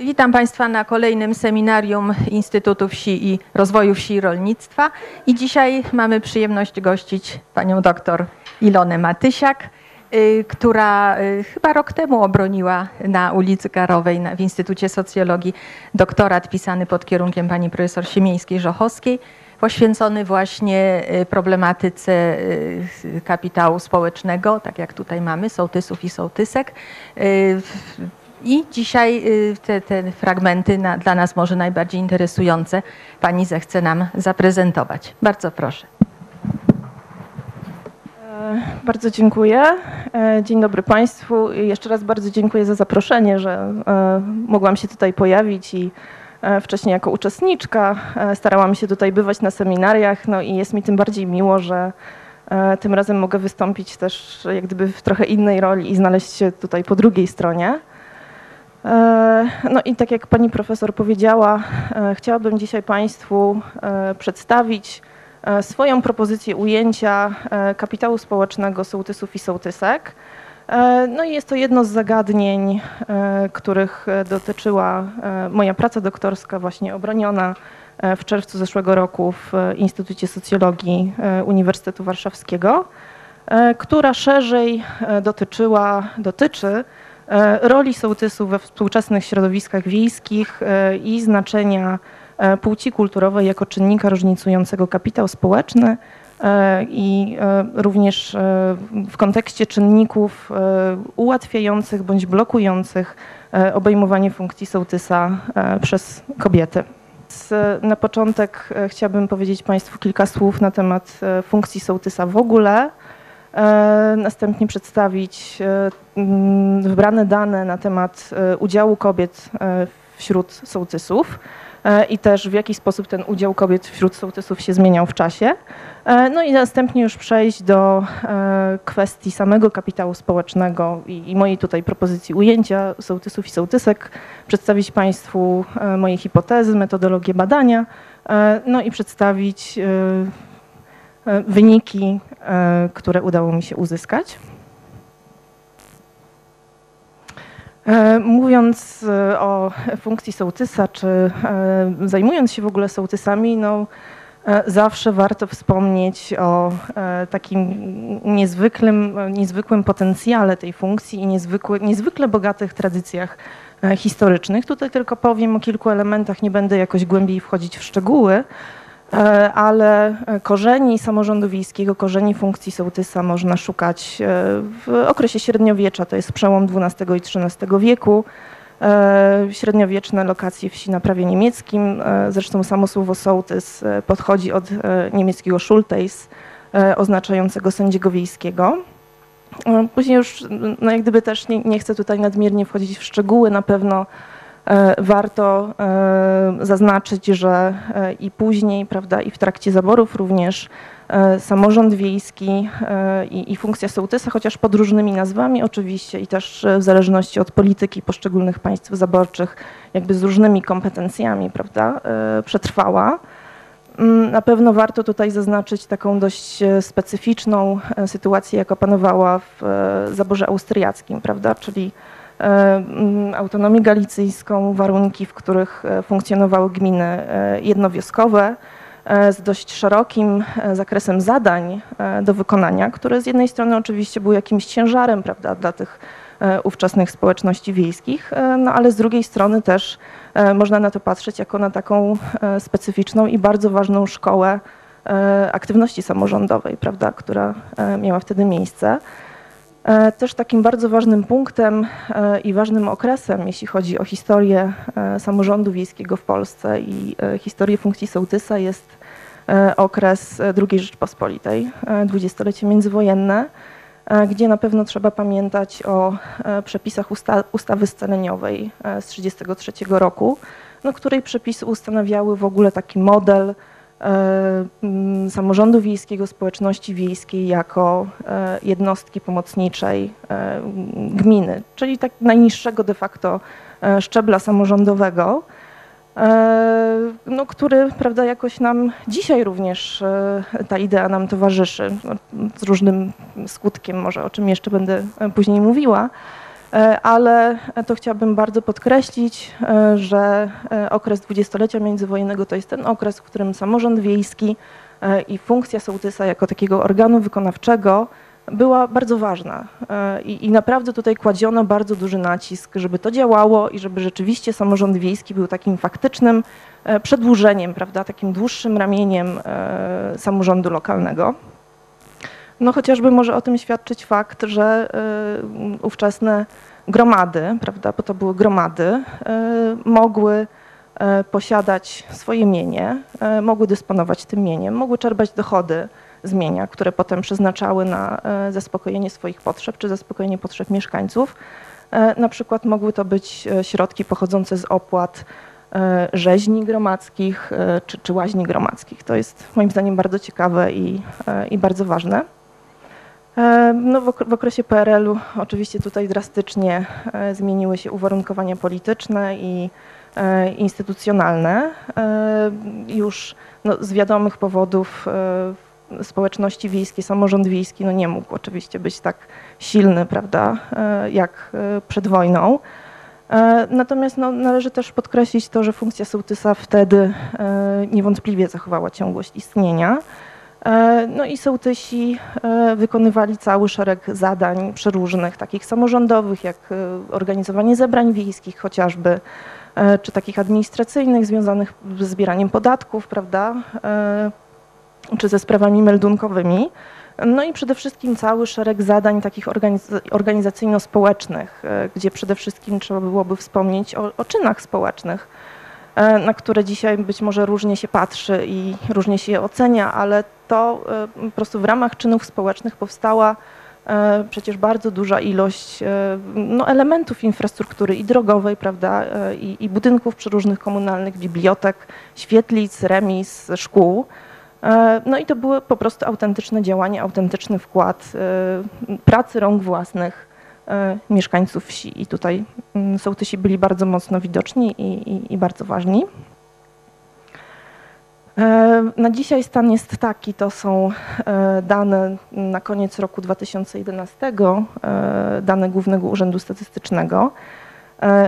Witam Państwa na kolejnym seminarium Instytutu Wsi i Rozwoju Wsi i Rolnictwa. I dzisiaj mamy przyjemność gościć panią doktor Ilonę Matysiak, która chyba rok temu obroniła na ulicy Garowej w Instytucie Socjologii doktorat pisany pod kierunkiem pani profesor Siemieńskiej-Żochowskiej, poświęcony właśnie problematyce kapitału społecznego, tak jak tutaj mamy, sołtysów i sołtysek. I dzisiaj te fragmenty dla nas może najbardziej interesujące pani zechce nam zaprezentować. Bardzo proszę. Bardzo dziękuję. Dzień dobry Państwu. Jeszcze raz bardzo dziękuję za zaproszenie, że mogłam się tutaj pojawić i wcześniej jako uczestniczka starałam się tutaj bywać na seminariach, no i jest mi tym bardziej miło, że tym razem mogę wystąpić też jak gdyby w trochę innej roli i znaleźć się tutaj po drugiej stronie. No i tak jak pani profesor powiedziała, chciałabym dzisiaj Państwu przedstawić swoją propozycję ujęcia kapitału społecznego sołtysów i sołtysek. No i jest to jedno z zagadnień, których dotyczyła moja praca doktorska, właśnie obroniona w czerwcu zeszłego roku w Instytucie Socjologii Uniwersytetu Warszawskiego, która szerzej dotyczy roli sołtysów we współczesnych środowiskach wiejskich i znaczenia płci kulturowej jako czynnika różnicującego kapitał społeczny i również w kontekście czynników ułatwiających bądź blokujących obejmowanie funkcji sołtysa przez kobiety. Na początek chciałabym powiedzieć Państwu kilka słów na temat funkcji sołtysa w ogóle, następnie przedstawić wybrane dane na temat udziału kobiet wśród sołtysów i też w jaki sposób ten udział kobiet wśród sołtysów się zmieniał w czasie. No i następnie już przejść do kwestii samego kapitału społecznego i mojej tutaj propozycji ujęcia sołtysów i sołtysek, przedstawić Państwu moje hipotezy, metodologię badania, no i przedstawić wyniki, które udało mi się uzyskać. Mówiąc o funkcji sołtysa, czy zajmując się w ogóle sołtysami, no zawsze warto wspomnieć o takim niezwykłym potencjale tej funkcji i niezwykle bogatych tradycjach historycznych. Tutaj tylko powiem o kilku elementach, nie będę jakoś głębiej wchodzić w szczegóły, ale korzeni samorządu wiejskiego, korzeni funkcji sołtysa można szukać w okresie średniowiecza, to jest przełom XII i XIII wieku, średniowieczne lokacje wsi na prawie niemieckim, zresztą samo słowo sołtys podchodzi od niemieckiego Schulteis, oznaczającego sędziego wiejskiego. Później już, no jak gdyby też nie chcę tutaj nadmiernie wchodzić w szczegóły, na pewno warto zaznaczyć, że i później, prawda, i w trakcie zaborów również samorząd wiejski i funkcja sołtysa, chociaż pod różnymi nazwami oczywiście i też w zależności od polityki poszczególnych państw zaborczych, jakby z różnymi kompetencjami, prawda, przetrwała. Na pewno warto tutaj zaznaczyć taką dość specyficzną sytuację, jaka panowała w zaborze austriackim, prawda, czyli autonomię galicyjską, warunki, w których funkcjonowały gminy jednowioskowe z dość szerokim zakresem zadań do wykonania, które z jednej strony oczywiście były jakimś ciężarem, prawda, dla tych ówczesnych społeczności wiejskich, no ale z drugiej strony też można na to patrzeć jako na taką specyficzną i bardzo ważną szkołę aktywności samorządowej, prawda, która miała wtedy miejsce. Też takim bardzo ważnym punktem i ważnym okresem, jeśli chodzi o historię samorządu wiejskiego w Polsce i historię funkcji sołtysa, jest okres II Rzeczpospolitej, dwudziestolecie międzywojenne, gdzie na pewno trzeba pamiętać o przepisach ustawy scaleniowej z 1933 roku, no, której przepisy ustanawiały w ogóle taki model samorządu wiejskiego, społeczności wiejskiej jako jednostki pomocniczej gminy, czyli tak najniższego de facto szczebla samorządowego, no, który, prawda, jakoś nam dzisiaj również ta idea nam towarzyszy, z różnym skutkiem może, o czym jeszcze będę później mówiła. Ale to chciałabym bardzo podkreślić, że okres dwudziestolecia międzywojennego to jest ten okres, w którym samorząd wiejski i funkcja sołtysa jako takiego organu wykonawczego była bardzo ważna i naprawdę tutaj kładziono bardzo duży nacisk, żeby to działało i żeby rzeczywiście samorząd wiejski był takim faktycznym przedłużeniem, prawda, takim dłuższym ramieniem samorządu lokalnego. No chociażby może o tym świadczyć fakt, że ówczesne gromady, prawda, bo to były gromady, mogły posiadać swoje mienie, mogły dysponować tym mieniem, mogły czerpać dochody z mienia, które potem przeznaczały na zaspokojenie swoich potrzeb czy zaspokojenie potrzeb mieszkańców. Na przykład mogły to być środki pochodzące z opłat rzeźni gromadzkich czy łaźni gromadzkich. To jest moim zdaniem bardzo ciekawe i bardzo ważne. No w okresie PRL-u oczywiście tutaj drastycznie zmieniły się uwarunkowania polityczne i instytucjonalne. Już no, z wiadomych powodów społeczności wiejskiej, samorząd wiejski no, nie mógł oczywiście być tak silny, prawda, jak przed wojną. Natomiast no, należy też podkreślić to, że funkcja sołtysa wtedy niewątpliwie zachowała ciągłość istnienia. No i sołtysi wykonywali cały szereg zadań przeróżnych, takich samorządowych, jak organizowanie zebrań wiejskich chociażby, czy takich administracyjnych związanych ze zbieraniem podatków, prawda, czy ze sprawami meldunkowymi. No i przede wszystkim cały szereg zadań takich organizacyjno-społecznych, gdzie przede wszystkim trzeba byłoby wspomnieć o czynach społecznych, na które dzisiaj być może różnie się patrzy i różnie się je ocenia, ale to po prostu w ramach czynów społecznych powstała przecież bardzo duża ilość no, elementów infrastruktury i drogowej, prawda, i budynków przeróżnych komunalnych, bibliotek, świetlic, remis, szkół. No i to były po prostu autentyczne działania, autentyczny wkład pracy rąk własnych mieszkańców wsi i tutaj sołtysi byli bardzo mocno widoczni i bardzo ważni. Na dzisiaj stan jest taki, to są dane na koniec roku 2011, dane Głównego Urzędu Statystycznego.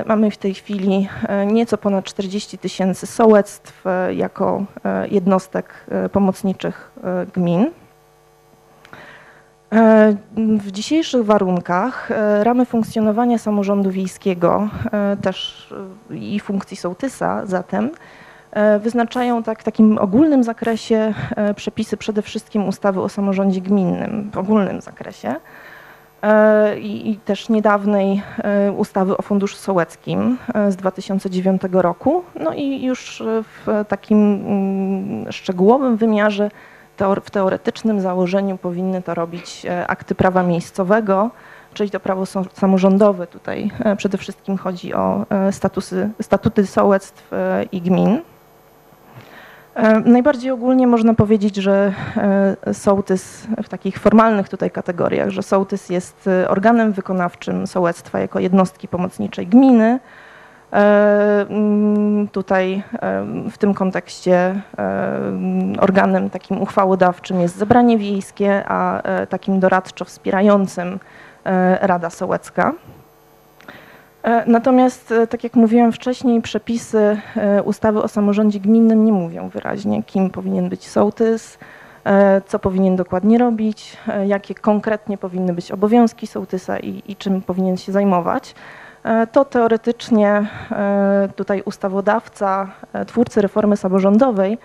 Mamy w tej chwili nieco ponad 40 000 sołectw jako jednostek pomocniczych gmin. W dzisiejszych warunkach ramy funkcjonowania samorządu wiejskiego też i funkcji sołtysa zatem wyznaczają w takim ogólnym zakresie przepisy przede wszystkim ustawy o samorządzie gminnym w ogólnym zakresie. I też niedawnej ustawy o Funduszu Sołeckim z 2009 roku. No i już w takim szczegółowym wymiarze, w teoretycznym założeniu powinny to robić akty prawa miejscowego, czyli to prawo samorządowe. Tutaj przede wszystkim chodzi o statuty sołectw i gmin. Najbardziej ogólnie można powiedzieć, że sołtys w takich formalnych tutaj kategoriach, że sołtys jest organem wykonawczym sołectwa jako jednostki pomocniczej gminy. Tutaj w tym kontekście organem takim uchwałodawczym jest zebranie wiejskie, a takim doradczo wspierającym Rada Sołecka. Natomiast, tak jak mówiłam wcześniej, przepisy ustawy o samorządzie gminnym nie mówią wyraźnie, kim powinien być sołtys, co powinien dokładnie robić, jakie konkretnie powinny być obowiązki sołtysa i czym powinien się zajmować. To teoretycznie tutaj ustawodawca, twórcy reformy samorządowej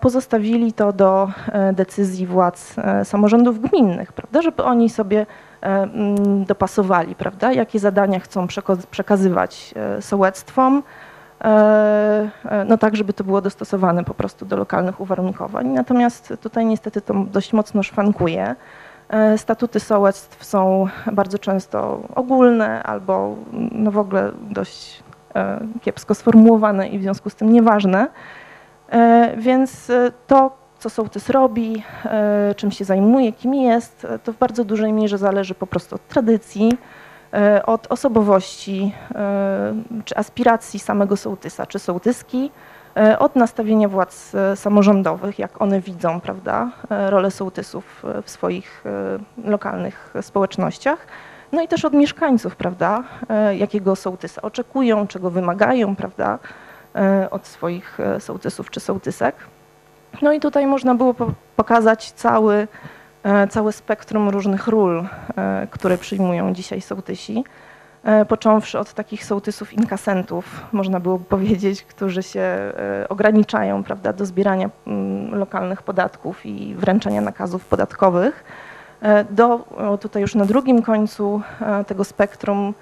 pozostawili to do decyzji władz samorządów gminnych, prawda, żeby oni sobie dopasowali, prawda, jakie zadania chcą przekazywać sołectwom, no tak, żeby to było dostosowane po prostu do lokalnych uwarunkowań. Natomiast tutaj niestety to dość mocno szwankuje. Statuty sołectw są bardzo często ogólne albo no w ogóle dość kiepsko sformułowane i w związku z tym nieważne. Więc to, co sołtys robi, czym się zajmuje, kim jest, to w bardzo dużej mierze zależy po prostu od tradycji, od osobowości czy aspiracji samego sołtysa czy sołtyski, od nastawienia władz samorządowych, jak one widzą, prawda, rolę sołtysów w swoich lokalnych społecznościach no i też od mieszkańców, prawda, jakiego sołtysa oczekują, czego wymagają, prawda, od swoich sołtysów czy sołtysek. No i tutaj można było pokazać całe spektrum różnych ról, które przyjmują dzisiaj sołtysi, począwszy od takich sołtysów inkasentów, można było powiedzieć, którzy się ograniczają, prawda, do zbierania lokalnych podatków i wręczania nakazów podatkowych, do tutaj już na drugim końcu tego spektrum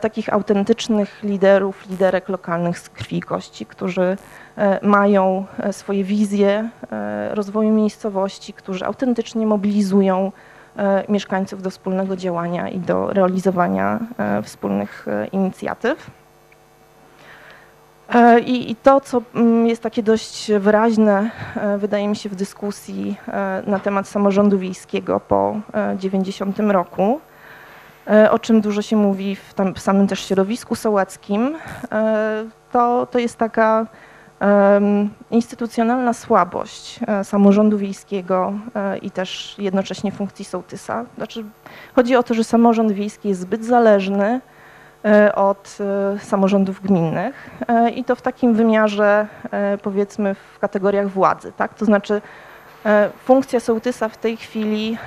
takich autentycznych liderów, liderek lokalnych z krwi i kości, którzy mają swoje wizje rozwoju miejscowości, którzy autentycznie mobilizują mieszkańców do wspólnego działania i do realizowania wspólnych inicjatyw. I to, co jest takie dość wyraźne, wydaje mi się, w dyskusji na temat samorządu wiejskiego po 90 roku, o czym dużo się mówi w samym też środowisku sołeckim, to jest taka instytucjonalna słabość samorządu wiejskiego i też jednocześnie funkcji sołtysa. Znaczy, chodzi o to, że samorząd wiejski jest zbyt zależny od samorządów gminnych i to w takim wymiarze, powiedzmy, w kategoriach władzy, tak? To znaczy funkcja sołtysa w tej chwili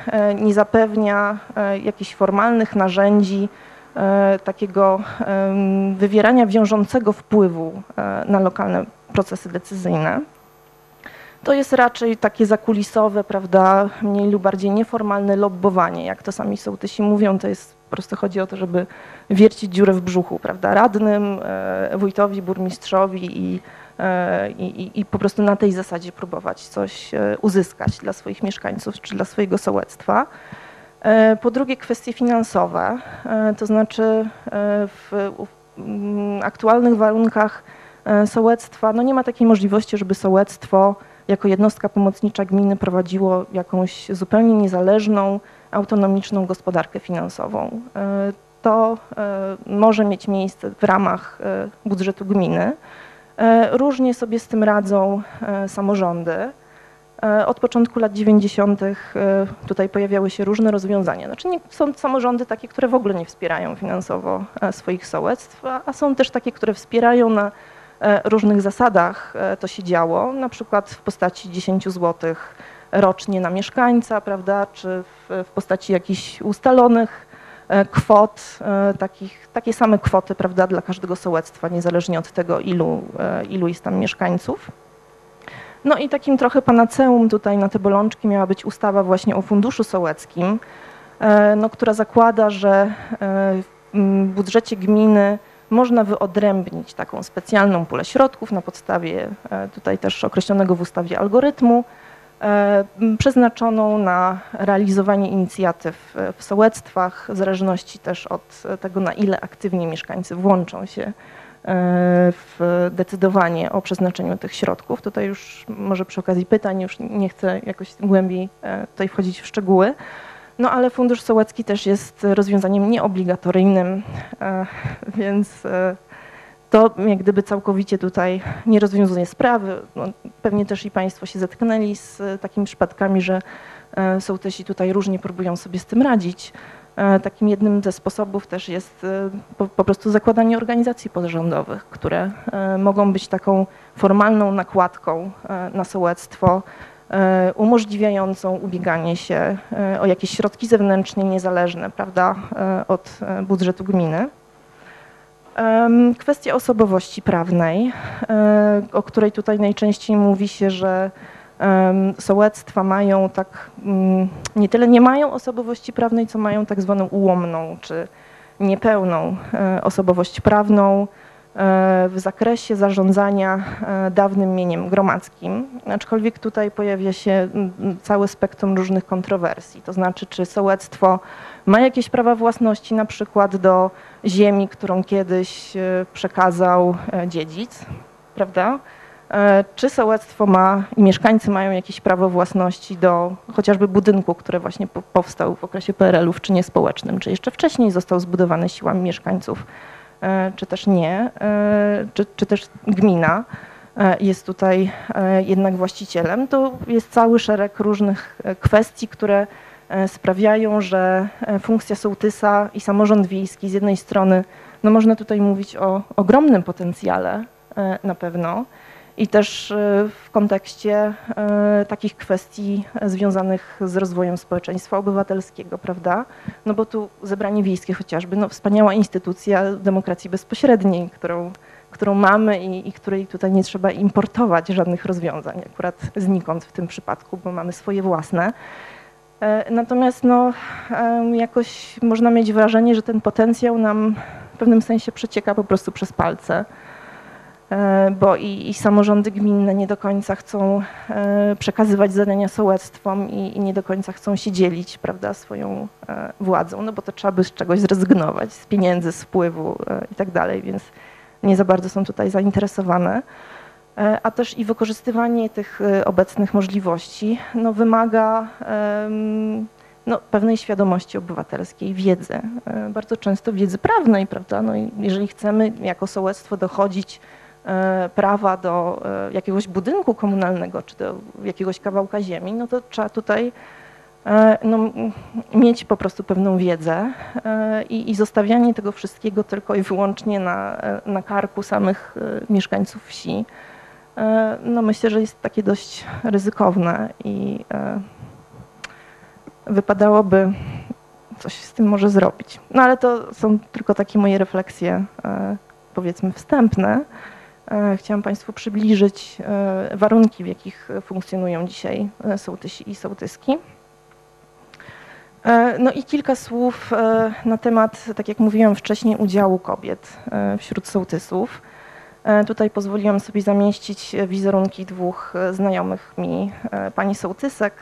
nie zapewnia jakichś formalnych narzędzi takiego wywierania wiążącego wpływu na lokalne procesy decyzyjne. To jest raczej takie zakulisowe, prawda, mniej lub bardziej nieformalne lobbowanie, jak to sami sołtysi mówią, to jest po prostu chodzi o to, żeby wiercić dziurę w brzuchu, prawda, radnym, wójtowi, burmistrzowi i po prostu na tej zasadzie próbować coś uzyskać dla swoich mieszkańców czy dla swojego sołectwa. Po drugie, kwestie finansowe, to znaczy w aktualnych warunkach sołectwa, no nie ma takiej możliwości, żeby sołectwo jako jednostka pomocnicza gminy prowadziło jakąś zupełnie niezależną, autonomiczną gospodarkę finansową. To może mieć miejsce w ramach budżetu gminy. Różnie sobie z tym radzą samorządy. Od początku lat 90. tutaj pojawiały się różne rozwiązania. Znaczy są samorządy takie, które w ogóle nie wspierają finansowo swoich sołectw, a są też takie, które wspierają na różnych zasadach, to się działo, na przykład w postaci 10 zł rocznie na mieszkańca, prawda, czy w postaci jakichś ustalonych kwot, takie same kwoty, prawda, dla każdego sołectwa, niezależnie od tego, ilu jest tam mieszkańców. No i takim trochę panaceum tutaj na te bolączki miała być ustawa właśnie o funduszu sołeckim, no, która zakłada, że w budżecie gminy można wyodrębnić taką specjalną pulę środków na podstawie tutaj też określonego w ustawie algorytmu, przeznaczoną na realizowanie inicjatyw w sołectwach, w zależności też od tego, na ile aktywnie mieszkańcy włączą się w decydowanie o przeznaczeniu tych środków. Tutaj już może przy okazji pytań, już nie chcę jakoś głębiej tutaj wchodzić w szczegóły. No ale fundusz sołecki też jest rozwiązaniem nieobligatoryjnym, więc to jak gdyby całkowicie tutaj nie rozwiązuje sprawy. No, pewnie też i Państwo się zetknęli z takimi przypadkami, że sołtysi tutaj różnie próbują sobie z tym radzić. Takim jednym ze sposobów też jest po prostu zakładanie organizacji pozarządowych, które mogą być taką formalną nakładką na sołectwo, umożliwiającą ubieganie się o jakieś środki zewnętrzne, niezależne, prawda, od budżetu gminy. Kwestia osobowości prawnej, o której tutaj najczęściej mówi się, że sołectwa mają tak, nie tyle nie mają osobowości prawnej, co mają tak zwaną ułomną czy niepełną osobowość prawną w zakresie zarządzania dawnym mieniem gromadzkim, aczkolwiek tutaj pojawia się całe spektrum różnych kontrowersji, to znaczy czy sołectwo ma jakieś prawa własności na przykład do ziemi, którą kiedyś przekazał dziedzic, prawda? Czy sołectwo ma i mieszkańcy mają jakieś prawo własności do chociażby budynku, który właśnie powstał w okresie PRL-u w czynie społecznym, czy jeszcze wcześniej został zbudowany siłami mieszkańców, czy też nie, czy też gmina jest tutaj jednak właścicielem. To jest cały szereg różnych kwestii, które sprawiają, że funkcja sołtysa i samorząd wiejski z jednej strony, no można tutaj mówić o ogromnym potencjale na pewno i też w kontekście takich kwestii związanych z rozwojem społeczeństwa obywatelskiego, prawda? No bo tu zebranie wiejskie chociażby, no wspaniała instytucja demokracji bezpośredniej, którą mamy i której tutaj nie trzeba importować żadnych rozwiązań, akurat znikąd w tym przypadku, bo mamy swoje własne. Natomiast no, jakoś można mieć wrażenie, że ten potencjał nam w pewnym sensie przecieka po prostu przez palce, bo i samorządy gminne nie do końca chcą przekazywać zadania sołectwom i nie do końca chcą się dzielić, prawda, swoją władzą, no bo to trzeba by z czegoś zrezygnować, z pieniędzy, z wpływu i tak dalej, więc nie za bardzo są tutaj zainteresowane. A też i wykorzystywanie tych obecnych możliwości no, wymaga no, pewnej świadomości obywatelskiej, wiedzy, bardzo często wiedzy prawnej, prawda? No, jeżeli chcemy jako sołectwo dochodzić prawa do jakiegoś budynku komunalnego czy do jakiegoś kawałka ziemi, no to trzeba tutaj no, mieć po prostu pewną wiedzę i zostawianie tego wszystkiego tylko i wyłącznie na karku samych mieszkańców wsi, no myślę, że jest takie dość ryzykowne i wypadałoby coś z tym może zrobić. No ale to są tylko takie moje refleksje, powiedzmy wstępne. Chciałam Państwu przybliżyć warunki, w jakich funkcjonują dzisiaj sołtysi i sołtyski. No i kilka słów na temat, tak jak mówiłam wcześniej, udziału kobiet wśród sołtysów. Tutaj pozwoliłam sobie zamieścić wizerunki dwóch znajomych mi pani sołtysek,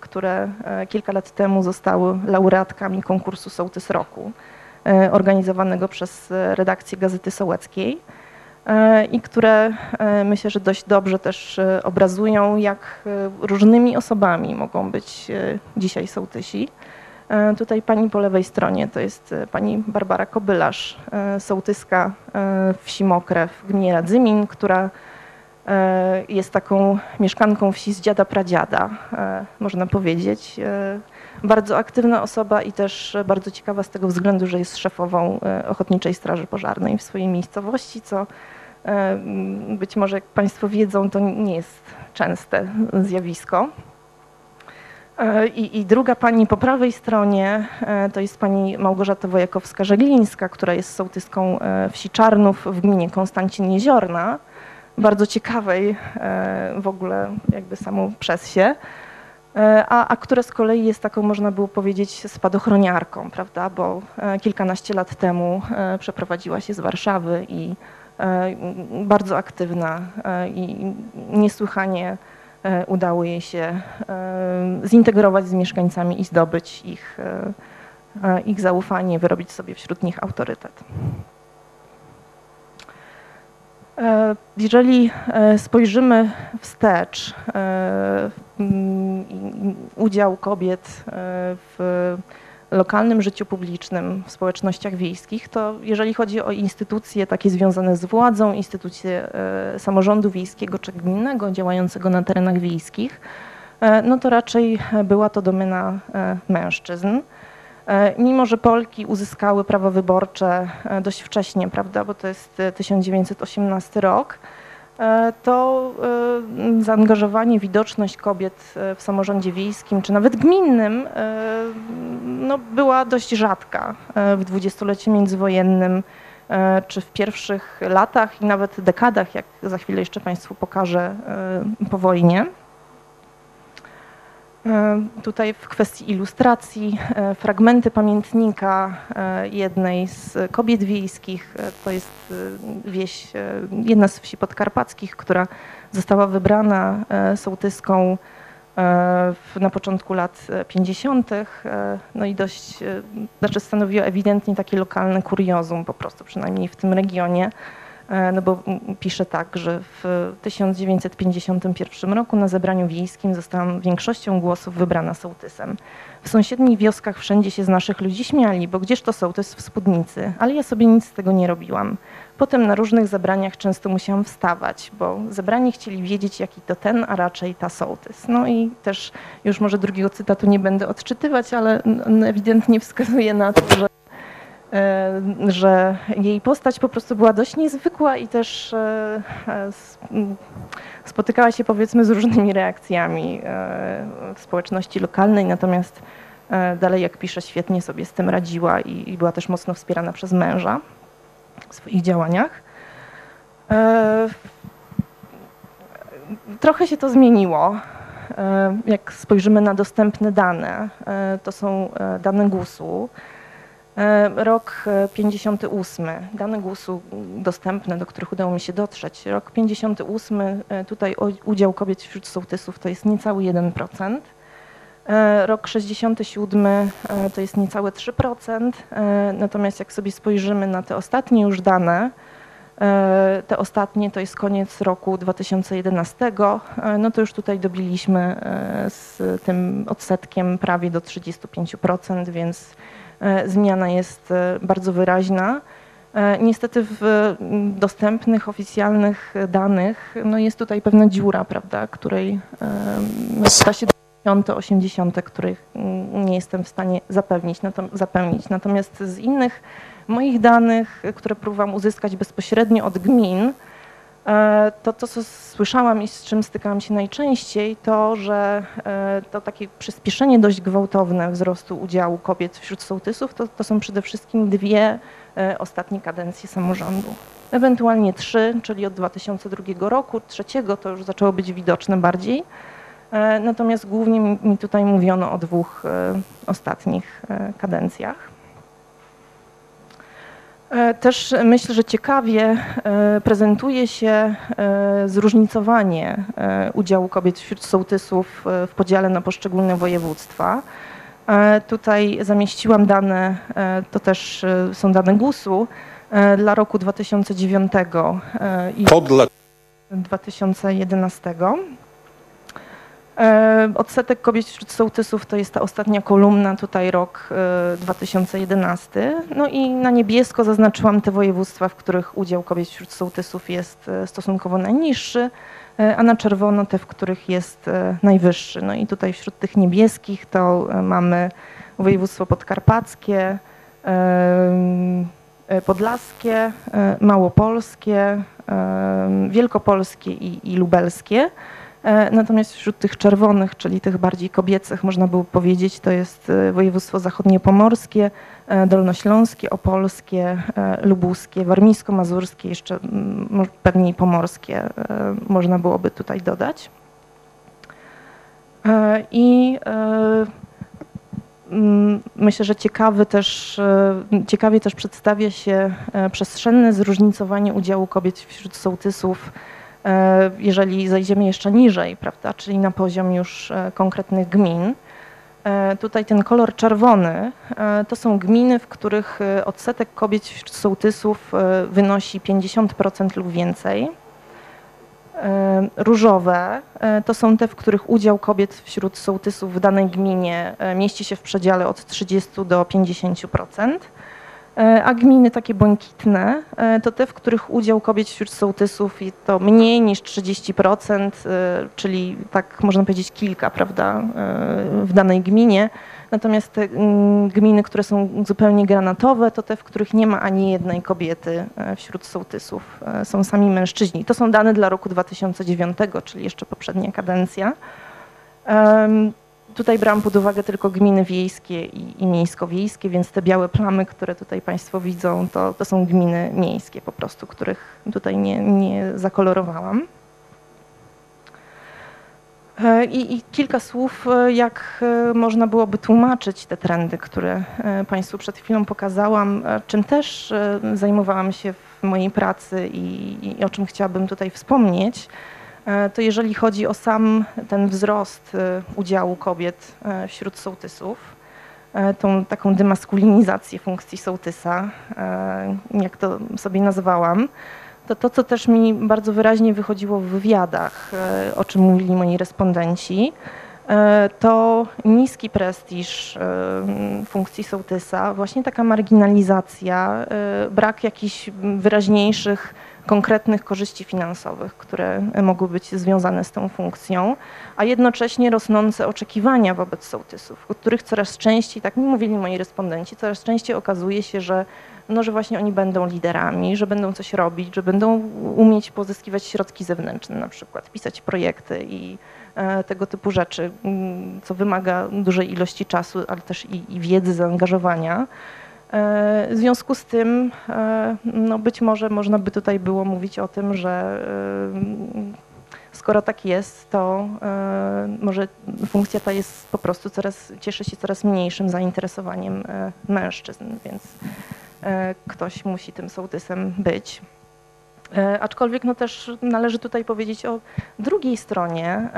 które kilka lat temu zostały laureatkami konkursu Sołtys Roku, organizowanego przez redakcję Gazety Sołeckiej i które myślę, że dość dobrze też obrazują, jak różnymi osobami mogą być dzisiaj sołtysi. Tutaj pani po lewej stronie to jest pani Barbara Kobylarz, sołtyska wsi Mokre w gminie Radzymin, która jest taką mieszkanką wsi z dziada pradziada, można powiedzieć. Bardzo aktywna osoba i też bardzo ciekawa z tego względu, że jest szefową Ochotniczej Straży Pożarnej w swojej miejscowości, co być może jak Państwo wiedzą, to nie jest częste zjawisko. I druga pani po prawej stronie to jest pani Małgorzata Wojakowska-Żeglińska, która jest sołtyską wsi Czarnów w gminie Konstancin-Jeziorna, bardzo ciekawej w ogóle jakby samą przez się, a która z kolei jest taką, można było powiedzieć, spadochroniarką, prawda, bo kilkanaście lat temu przeprowadziła się z Warszawy i bardzo aktywna i niesłychanie udało jej się zintegrować z mieszkańcami i zdobyć ich zaufanie, wyrobić sobie wśród nich autorytet. Jeżeli spojrzymy wstecz, udział kobiet w lokalnym życiu publicznym, w społecznościach wiejskich, to jeżeli chodzi o instytucje takie związane z władzą, instytucje samorządu wiejskiego czy gminnego działającego na terenach wiejskich, no to raczej była to domena mężczyzn. Mimo że Polki uzyskały prawo wyborcze dość wcześnie, prawda, bo to jest 1918 rok, to zaangażowanie, widoczność kobiet w samorządzie wiejskim czy nawet gminnym no, była dość rzadka w dwudziestoleciu międzywojennym czy w pierwszych latach i nawet dekadach, jak za chwilę jeszcze Państwu pokażę, po wojnie. Tutaj w kwestii ilustracji fragmenty pamiętnika jednej z kobiet wiejskich, to jest wieś, jedna z wsi podkarpackich, która została wybrana sołtyską na początku lat 50. No i dość, znaczy stanowiła ewidentnie takie lokalne kuriozum po prostu, przynajmniej w tym regionie. no bo pisze tak, że w 1951 roku na zebraniu wiejskim zostałam większością głosów wybrana sołtysem. W sąsiednich wioskach wszędzie się z naszych ludzi śmiali, bo gdzież to sołtys w spódnicy, ale ja sobie nic z tego nie robiłam. Potem na różnych zebraniach często musiałam wstawać, bo zebrani chcieli wiedzieć, jaki to ten, a raczej ta sołtys. No i też już może drugiego cytatu nie będę odczytywać, ale ewidentnie wskazuje na to, że jej postać po prostu była dość niezwykła i też spotykała się, powiedzmy, z różnymi reakcjami w społeczności lokalnej, natomiast dalej, jak pisze, świetnie sobie z tym radziła i była też mocno wspierana przez męża w swoich działaniach. Trochę się to zmieniło. Jak spojrzymy na dostępne dane, to są dane GUS-u. Rok 58, dane GUS-u dostępne, do których udało mi się dotrzeć. Rok 58, tutaj udział kobiet wśród sołtysów to jest niecały 1%. Rok 67 to jest niecałe 3%, natomiast jak sobie spojrzymy na te ostatnie już dane, te ostatnie to jest koniec roku 2011, no to już tutaj dobiliśmy z tym odsetkiem prawie do 35%, więc zmiana jest bardzo wyraźna. Niestety w dostępnych, oficjalnych danych no jest tutaj pewna dziura, prawda, której ta się 80, których nie jestem w stanie zapełnić. Natomiast z innych moich danych, które próbowałam uzyskać bezpośrednio od gmin, to co słyszałam i z czym stykałam się najczęściej, to że to takie przyspieszenie dość gwałtowne wzrostu udziału kobiet wśród sołtysów to są przede wszystkim dwie ostatnie kadencje samorządu. Ewentualnie trzy, czyli od 2002 roku, trzeciego to już zaczęło być widoczne bardziej. Natomiast głównie mi tutaj mówiono o dwóch ostatnich kadencjach. Też myślę, że ciekawie prezentuje się zróżnicowanie udziału kobiet wśród sołtysów w podziale na poszczególne województwa. Tutaj zamieściłam dane, to też są dane GUS-u dla roku 2009 i 2011. Odsetek kobiet wśród sołtysów to jest ta ostatnia kolumna, tutaj rok 2011. No i na niebiesko zaznaczyłam te województwa, w których udział kobiet wśród sołtysów jest stosunkowo najniższy, a na czerwono te, w których jest najwyższy. No i tutaj wśród tych niebieskich to mamy województwo podkarpackie, podlaskie, małopolskie, wielkopolskie i lubelskie. Natomiast wśród tych czerwonych, czyli tych bardziej kobiecych, można było powiedzieć, to jest województwo zachodniopomorskie, dolnośląskie, opolskie, lubuskie, warmińsko-mazurskie, jeszcze pewnie pomorskie można byłoby tutaj dodać. I myślę, że ciekawie też przedstawia się przestrzenne zróżnicowanie udziału kobiet wśród sołtysów, jeżeli zajdziemy jeszcze niżej, prawda, czyli na poziom już konkretnych gmin. Tutaj ten kolor czerwony to są gminy, w których odsetek kobiet wśród sołtysów wynosi 50% lub więcej. Różowe to są te, w których udział kobiet wśród sołtysów w danej gminie mieści się w przedziale od 30 do 50%. A gminy takie błękitne to te, w których udział kobiet wśród sołtysów to mniej niż 30%, czyli tak można powiedzieć kilka, prawda, w danej gminie. Natomiast te gminy, które są zupełnie granatowe, to te, w których nie ma ani jednej kobiety wśród sołtysów, są sami mężczyźni. To są dane dla roku 2009, czyli jeszcze poprzednia kadencja. Tutaj brałam pod uwagę tylko gminy wiejskie i miejsko-wiejskie, więc te białe plamy, które tutaj Państwo widzą, to są gminy miejskie po prostu, których tutaj nie zakolorowałam. I kilka słów, jak można byłoby tłumaczyć te trendy, które Państwu przed chwilą pokazałam, czym też zajmowałam się w mojej pracy i o czym chciałabym tutaj wspomnieć. To jeżeli chodzi o sam ten wzrost udziału kobiet wśród sołtysów, tą taką demaskulinizację funkcji sołtysa, jak to sobie nazwałam, to co też mi bardzo wyraźnie wychodziło w wywiadach, o czym mówili moi respondenci, to niski prestiż funkcji sołtysa, właśnie taka marginalizacja, brak jakichś wyraźniejszych, konkretnych korzyści finansowych, które mogły być związane z tą funkcją, a jednocześnie rosnące oczekiwania wobec sołtysów, o których coraz częściej, tak mi mówili moi respondenci, coraz częściej okazuje się, że właśnie oni będą liderami, że będą coś robić, że będą umieć pozyskiwać środki zewnętrzne, na przykład pisać projekty i tego typu rzeczy, co wymaga dużej ilości czasu, ale też i wiedzy, zaangażowania. W związku z tym no być może można by tutaj było mówić o tym, że skoro tak jest, to może funkcja ta jest po prostu cieszy się coraz mniejszym zainteresowaniem mężczyzn, więc ktoś musi tym sołtysem być. Aczkolwiek no też należy tutaj powiedzieć o drugiej stronie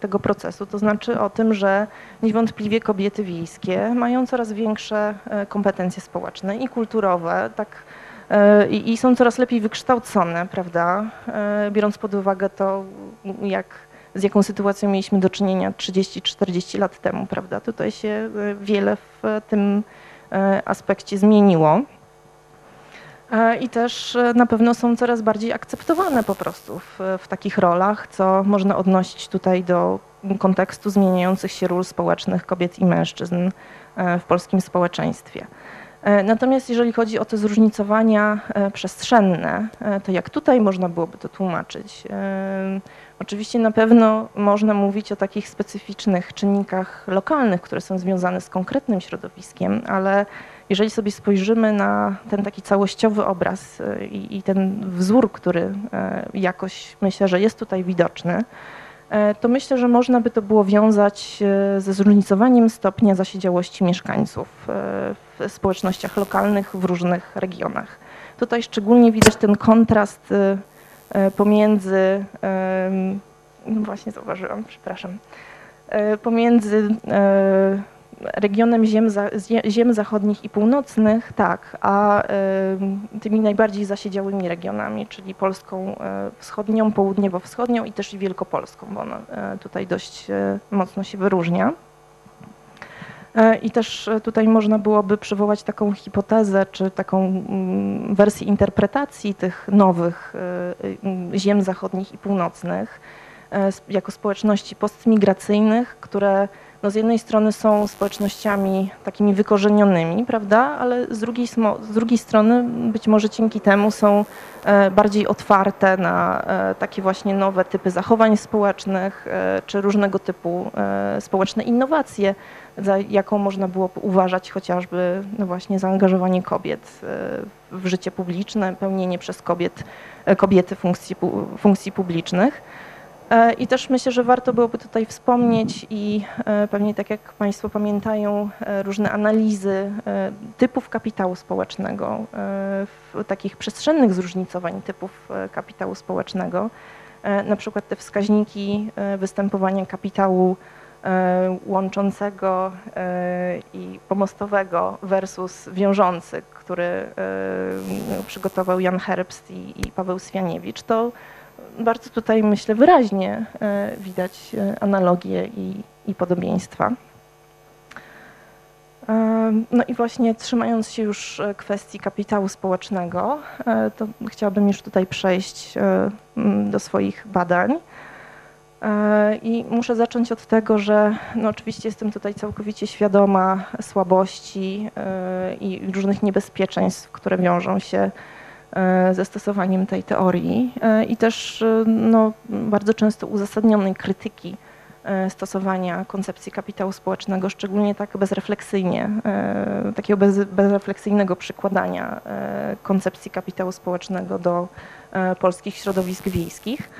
tego procesu, to znaczy o tym, że niewątpliwie kobiety wiejskie mają coraz większe kompetencje społeczne i kulturowe, tak, i są coraz lepiej wykształcone, prawda, biorąc pod uwagę to, z jaką sytuacją mieliśmy do czynienia 30-40 lat temu, prawda. Tutaj się wiele w tym aspekcie zmieniło. I też na pewno są coraz bardziej akceptowane po prostu w takich rolach, co można odnosić tutaj do kontekstu zmieniających się ról społecznych kobiet i mężczyzn w polskim społeczeństwie. Natomiast jeżeli chodzi o te zróżnicowania przestrzenne, to jak tutaj można byłoby to tłumaczyć? Oczywiście na pewno można mówić o takich specyficznych czynnikach lokalnych, które są związane z konkretnym środowiskiem, ale jeżeli sobie spojrzymy na ten taki całościowy obraz i ten wzór, który jakoś myślę, że jest tutaj widoczny, to myślę, że można by to było wiązać ze zróżnicowaniem stopnia zasiedziałości mieszkańców w społecznościach lokalnych w różnych regionach. Tutaj szczególnie widać ten kontrast pomiędzy, właśnie zauważyłam, przepraszam, pomiędzy regionem ziem zachodnich i północnych, tak, a tymi najbardziej zasiedziałymi regionami, czyli Polską Wschodnią, Południowo-Wschodnią i też Wielkopolską, bo ona tutaj dość mocno się wyróżnia. I też tutaj można byłoby przywołać taką hipotezę, czy taką wersję interpretacji tych nowych ziem zachodnich i północnych jako społeczności postmigracyjnych, które no z jednej strony są społecznościami takimi wykorzenionymi, prawda, ale z drugiej strony być może dzięki temu są bardziej otwarte na takie właśnie nowe typy zachowań społecznych czy różnego typu społeczne innowacje, za jaką można było uważać chociażby no właśnie zaangażowanie kobiet w życie publiczne, pełnienie przez kobiety funkcji publicznych. I też myślę, że warto byłoby tutaj wspomnieć i pewnie tak jak Państwo pamiętają różne analizy typów kapitału społecznego, takich przestrzennych zróżnicowań typów kapitału społecznego, na przykład te wskaźniki występowania kapitału łączącego i pomostowego versus wiążący, który przygotował Jan Herbst i Paweł Swianiewicz, to bardzo tutaj, myślę, wyraźnie widać analogie i podobieństwa. No i właśnie trzymając się już kwestii kapitału społecznego, to chciałabym już tutaj przejść do swoich badań. I muszę zacząć od tego, że no oczywiście jestem tutaj całkowicie świadoma słabości i różnych niebezpieczeństw, które wiążą się ze stosowaniem tej teorii i też no, bardzo często uzasadnionej krytyki stosowania koncepcji kapitału społecznego, szczególnie tak bezrefleksyjnie, takiego bezrefleksyjnego przykładania koncepcji kapitału społecznego do polskich środowisk wiejskich.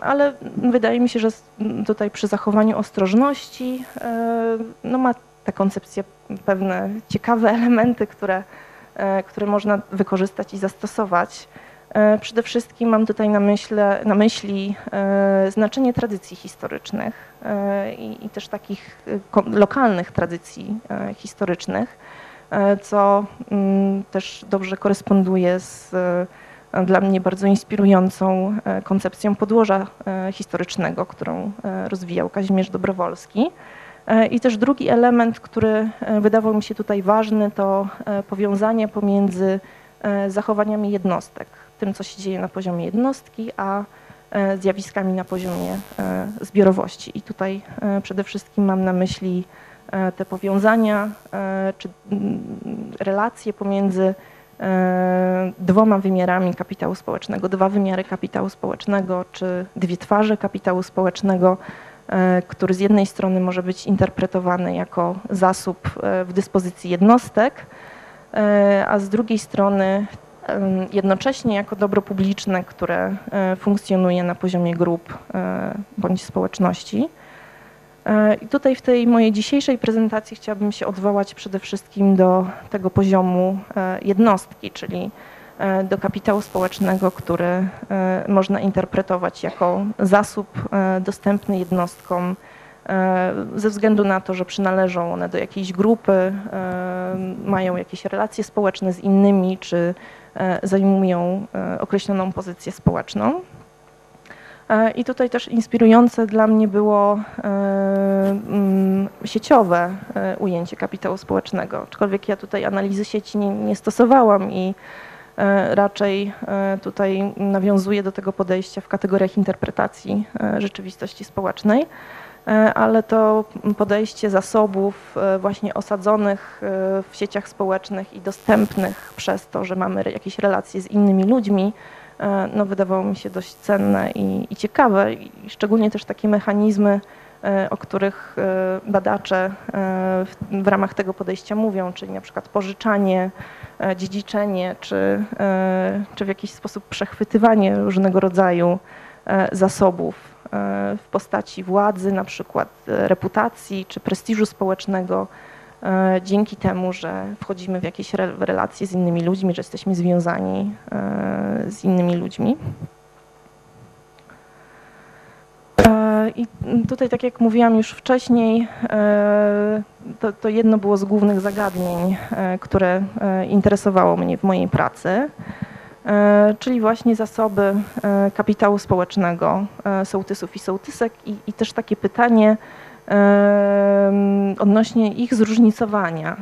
Ale wydaje mi się, że tutaj przy zachowaniu ostrożności no, ma ta koncepcja pewne ciekawe elementy, które można wykorzystać i zastosować. Przede wszystkim mam tutaj na myśli znaczenie tradycji historycznych i też takich lokalnych tradycji historycznych, co też dobrze koresponduje z dla mnie bardzo inspirującą koncepcją podłoża historycznego, którą rozwijał Kazimierz Dobrowolski. I też drugi element, który wydawał mi się tutaj ważny, to powiązanie pomiędzy zachowaniami jednostek, tym, co się dzieje na poziomie jednostki, a zjawiskami na poziomie zbiorowości. I tutaj przede wszystkim mam na myśli te powiązania czy relacje pomiędzy dwoma wymiarami kapitału społecznego, dwa wymiary kapitału społecznego, czy dwie twarze kapitału społecznego, który z jednej strony może być interpretowany jako zasób w dyspozycji jednostek, a z drugiej strony jednocześnie jako dobro publiczne, które funkcjonuje na poziomie grup bądź społeczności. I tutaj w tej mojej dzisiejszej prezentacji chciałabym się odwołać przede wszystkim do tego poziomu jednostki, czyli do kapitału społecznego, który można interpretować jako zasób dostępny jednostkom ze względu na to, że przynależą one do jakiejś grupy, mają jakieś relacje społeczne z innymi, czy zajmują określoną pozycję społeczną. I tutaj też inspirujące dla mnie było sieciowe ujęcie kapitału społecznego, aczkolwiek ja tutaj analizy sieci nie stosowałam i raczej tutaj nawiązuję do tego podejścia w kategoriach interpretacji rzeczywistości społecznej, ale to podejście zasobów właśnie osadzonych w sieciach społecznych i dostępnych przez to, że mamy jakieś relacje z innymi ludźmi, no, wydawało mi się dość cenne i ciekawe, i szczególnie też takie mechanizmy, o których badacze w ramach tego podejścia mówią, czyli na przykład pożyczanie, dziedziczenie, czy w jakiś sposób przechwytywanie różnego rodzaju zasobów w postaci władzy, na przykład reputacji czy prestiżu społecznego, dzięki temu, że wchodzimy w jakieś relacje z innymi ludźmi, że jesteśmy związani z innymi ludźmi. I tutaj, tak jak mówiłam już wcześniej, to jedno było z głównych zagadnień, które interesowało mnie w mojej pracy, czyli właśnie zasoby kapitału społecznego sołtysów i sołtysek i też takie pytanie odnośnie ich zróżnicowania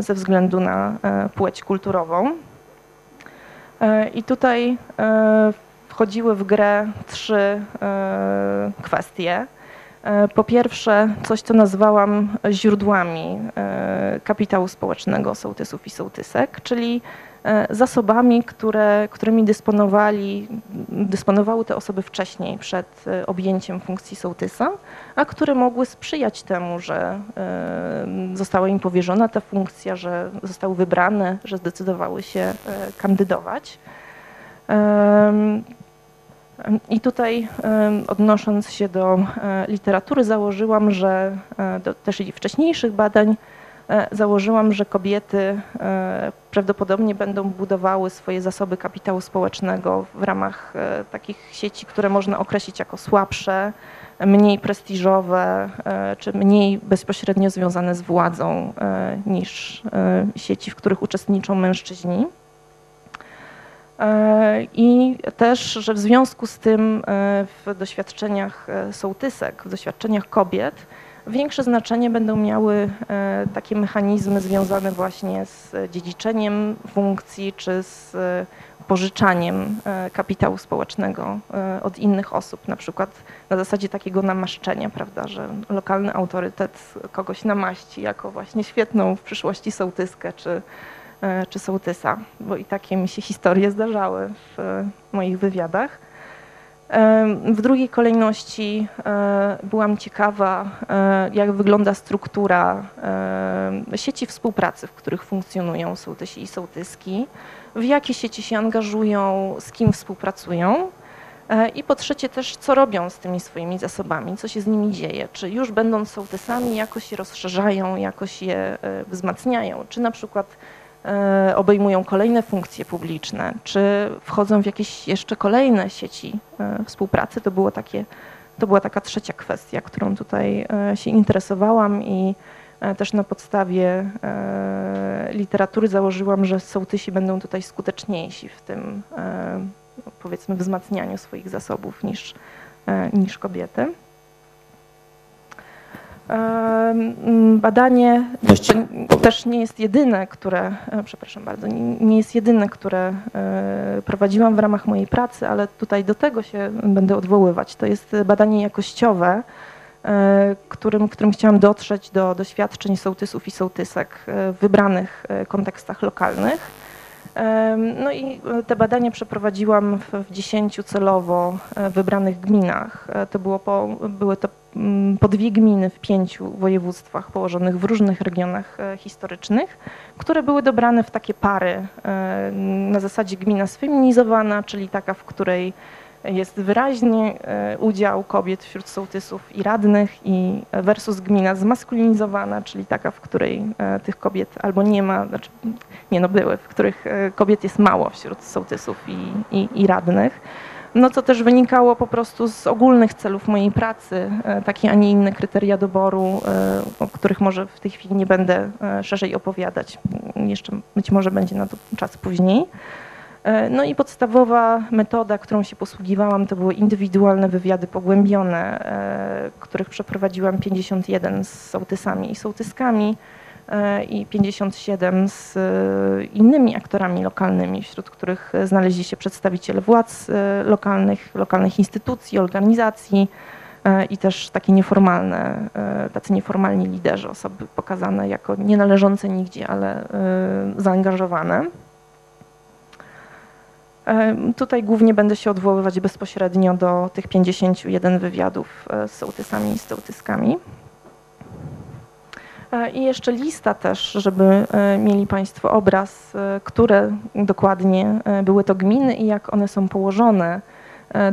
ze względu na płeć kulturową. I tutaj wchodziły w grę trzy kwestie. Po pierwsze, coś, co nazwałam źródłami kapitału społecznego sołtysów i sołtysek, czyli zasobami, którymi dysponowały te osoby wcześniej, przed objęciem funkcji sołtysa, a które mogły sprzyjać temu, że została im powierzona ta funkcja, że zostały wybrane, że zdecydowały się kandydować. I tutaj odnosząc się do literatury założyłam, że też i wcześniejszych badań założyłam, że kobiety prawdopodobnie będą budowały swoje zasoby kapitału społecznego w ramach takich sieci, które można określić jako słabsze, mniej prestiżowe czy mniej bezpośrednio związane z władzą niż sieci, w których uczestniczą mężczyźni. I też, że w związku z tym w doświadczeniach sołtysek, w doświadczeniach kobiet większe znaczenie będą miały takie mechanizmy związane właśnie z dziedziczeniem funkcji czy z pożyczaniem kapitału społecznego od innych osób, na przykład na zasadzie takiego namaszczenia, prawda, że lokalny autorytet kogoś namaści jako właśnie świetną w przyszłości sołtyskę czy sołtysa, bo i takie mi się historie zdarzały w moich wywiadach. W drugiej kolejności byłam ciekawa, jak wygląda struktura sieci współpracy, w których funkcjonują sołtysi i sołtyski, w jakie sieci się angażują, z kim współpracują. I po trzecie też, co robią z tymi swoimi zasobami, co się z nimi dzieje, czy już będąc sołtysami jakoś je rozszerzają, jakoś je wzmacniają, czy na przykład obejmują kolejne funkcje publiczne, czy wchodzą w jakieś jeszcze kolejne sieci współpracy. To była taka trzecia kwestia, którą tutaj się interesowałam i Też na podstawie literatury założyłam, że sołtysi będą tutaj skuteczniejsi w tym, powiedzmy, wzmacnianiu swoich zasobów niż kobiety. Badanie też nie jest jedyne, które, przepraszam bardzo, nie jest jedyne, które prowadziłam w ramach mojej pracy, ale tutaj do tego się będę odwoływać. To jest badanie jakościowe, którym chciałam dotrzeć do doświadczeń sołtysów i sołtysek w wybranych kontekstach lokalnych. No i te badania przeprowadziłam w 10 celowo wybranych gminach. Były to po 2 gminy w 5 województwach położonych w różnych regionach historycznych, które były dobrane w takie pary na zasadzie gmina sfeminizowana, czyli taka, w której jest wyraźnie udział kobiet wśród sołtysów i radnych, i versus gmina zmaskulinizowana, czyli taka, w której tych kobiet albo nie ma, znaczy nie no były, w których kobiet jest mało wśród sołtysów i radnych. No co też wynikało po prostu z ogólnych celów mojej pracy, takie, a nie inne kryteria doboru, o których może w tej chwili nie będę szerzej opowiadać, jeszcze być może będzie na to czas później. No i podstawowa metoda, którą się posługiwałam, to były indywidualne wywiady pogłębione, których przeprowadziłam 51 z sołtysami i sołtyskami i 57 z innymi aktorami lokalnymi, wśród których znaleźli się przedstawiciele władz lokalnych, lokalnych instytucji, organizacji i też takie nieformalne, tacy nieformalni liderzy, osoby pokazane jako nienależące nigdzie, ale zaangażowane. Tutaj głównie będę się odwoływać bezpośrednio do tych 51 wywiadów z sołtysami i sołtyskami. I jeszcze lista też, żeby mieli Państwo obraz, które dokładnie były to gminy i jak one są położone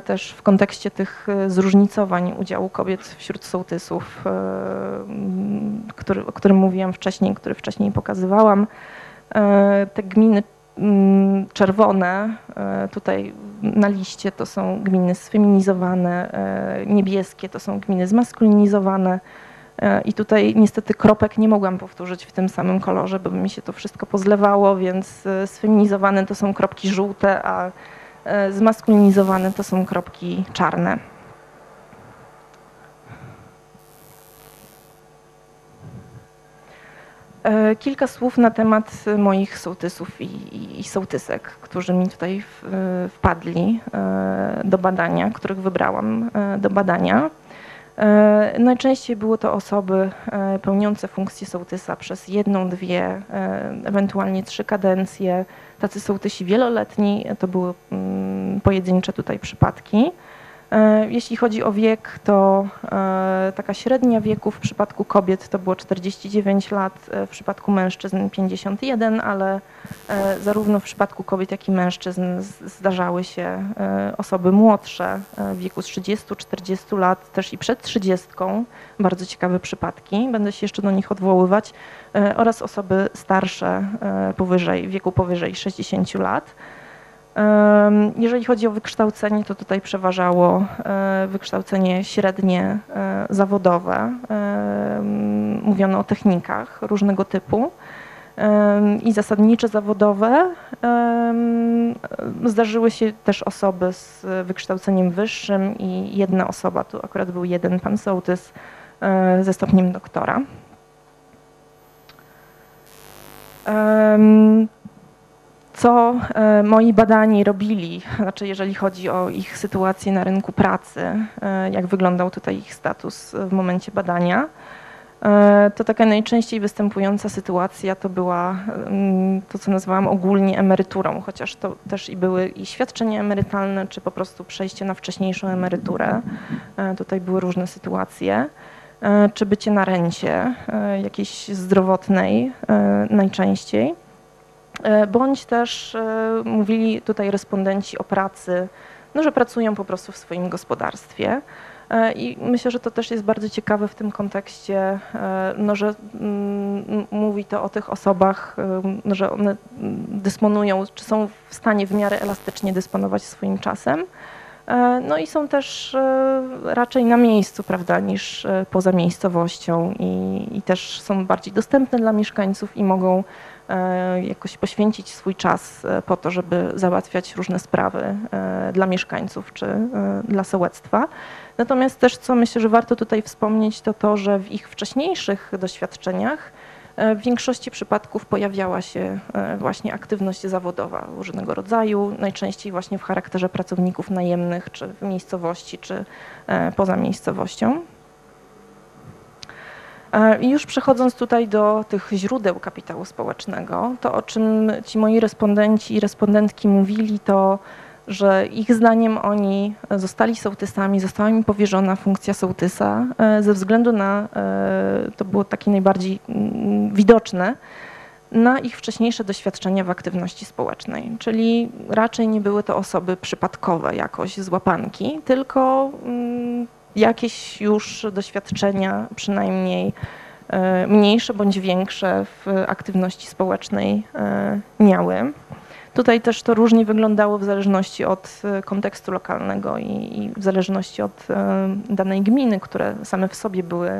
też w kontekście tych zróżnicowań udziału kobiet wśród sołtysów, o którym mówiłam wcześniej, który wcześniej pokazywałam. Te gminy czerwone tutaj na liście to są gminy sfeminizowane, niebieskie to są gminy zmaskulinizowane i tutaj niestety kropek nie mogłam powtórzyć w tym samym kolorze, bo mi się to wszystko pozlewało, więc sfeminizowane to są kropki żółte, a zmaskulinizowane to są kropki czarne. Kilka słów na temat moich sołtysów i sołtysek, którzy mi tutaj wpadli do badania, których wybrałam do badania. Najczęściej były to osoby pełniące funkcję sołtysa przez 1, 2, ewentualnie 3 kadencje. Tacy sołtysi wieloletni, to były pojedyncze tutaj przypadki. Jeśli chodzi o wiek, to taka średnia wieku w przypadku kobiet to było 49 lat, w przypadku mężczyzn 51, ale zarówno w przypadku kobiet, jak i mężczyzn zdarzały się osoby młodsze w wieku z 30–40 lat, też i przed 30, bardzo ciekawe przypadki, będę się jeszcze do nich odwoływać, oraz osoby starsze w wieku powyżej 60 lat. Jeżeli chodzi o wykształcenie, to tutaj przeważało wykształcenie średnie zawodowe. Mówiono o technikach różnego typu i zasadnicze zawodowe. Zdarzyły się też osoby z wykształceniem wyższym i jedna osoba, tu akurat był jeden pan sołtys ze stopniem doktora. Co moi badani robili, znaczy jeżeli chodzi o ich sytuację na rynku pracy, jak wyglądał tutaj ich status w momencie badania, to taka najczęściej występująca sytuacja to była to, co nazwałam ogólnie emeryturą, chociaż to też i były i świadczenia emerytalne, czy po prostu przejście na wcześniejszą emeryturę. Tutaj były różne sytuacje. Czy bycie na rencie jakiejś zdrowotnej najczęściej. Bądź też mówili tutaj respondenci o pracy, no, że pracują po prostu w swoim gospodarstwie. I myślę, że to też jest bardzo ciekawe w tym kontekście, no, że mówi to o tych osobach, że one dysponują, czy są w stanie w miarę elastycznie dysponować swoim czasem, No i są też raczej na miejscu, prawda, niż poza miejscowością i też są bardziej dostępne dla mieszkańców i mogą jakoś poświęcić swój czas po to, żeby załatwiać różne sprawy dla mieszkańców czy dla sołectwa. Natomiast też, co myślę, że warto tutaj wspomnieć, to to, że w ich wcześniejszych doświadczeniach w większości przypadków pojawiała się właśnie aktywność zawodowa różnego rodzaju, najczęściej właśnie w charakterze pracowników najemnych, czy w miejscowości, czy poza miejscowością. I już przechodząc tutaj do tych źródeł kapitału społecznego, to o czym ci moi respondenci i respondentki mówili, to że ich zdaniem oni zostali sołtysami, została im powierzona funkcja sołtysa ze względu na, to było takie najbardziej widoczne, na ich wcześniejsze doświadczenia w aktywności społecznej. Czyli raczej nie były to osoby przypadkowe jakoś z łapanki, tylko jakieś już doświadczenia, przynajmniej mniejsze bądź większe, w aktywności społecznej miały. Tutaj też to różnie wyglądało w zależności od kontekstu lokalnego i w zależności od danej gminy, które same w sobie były,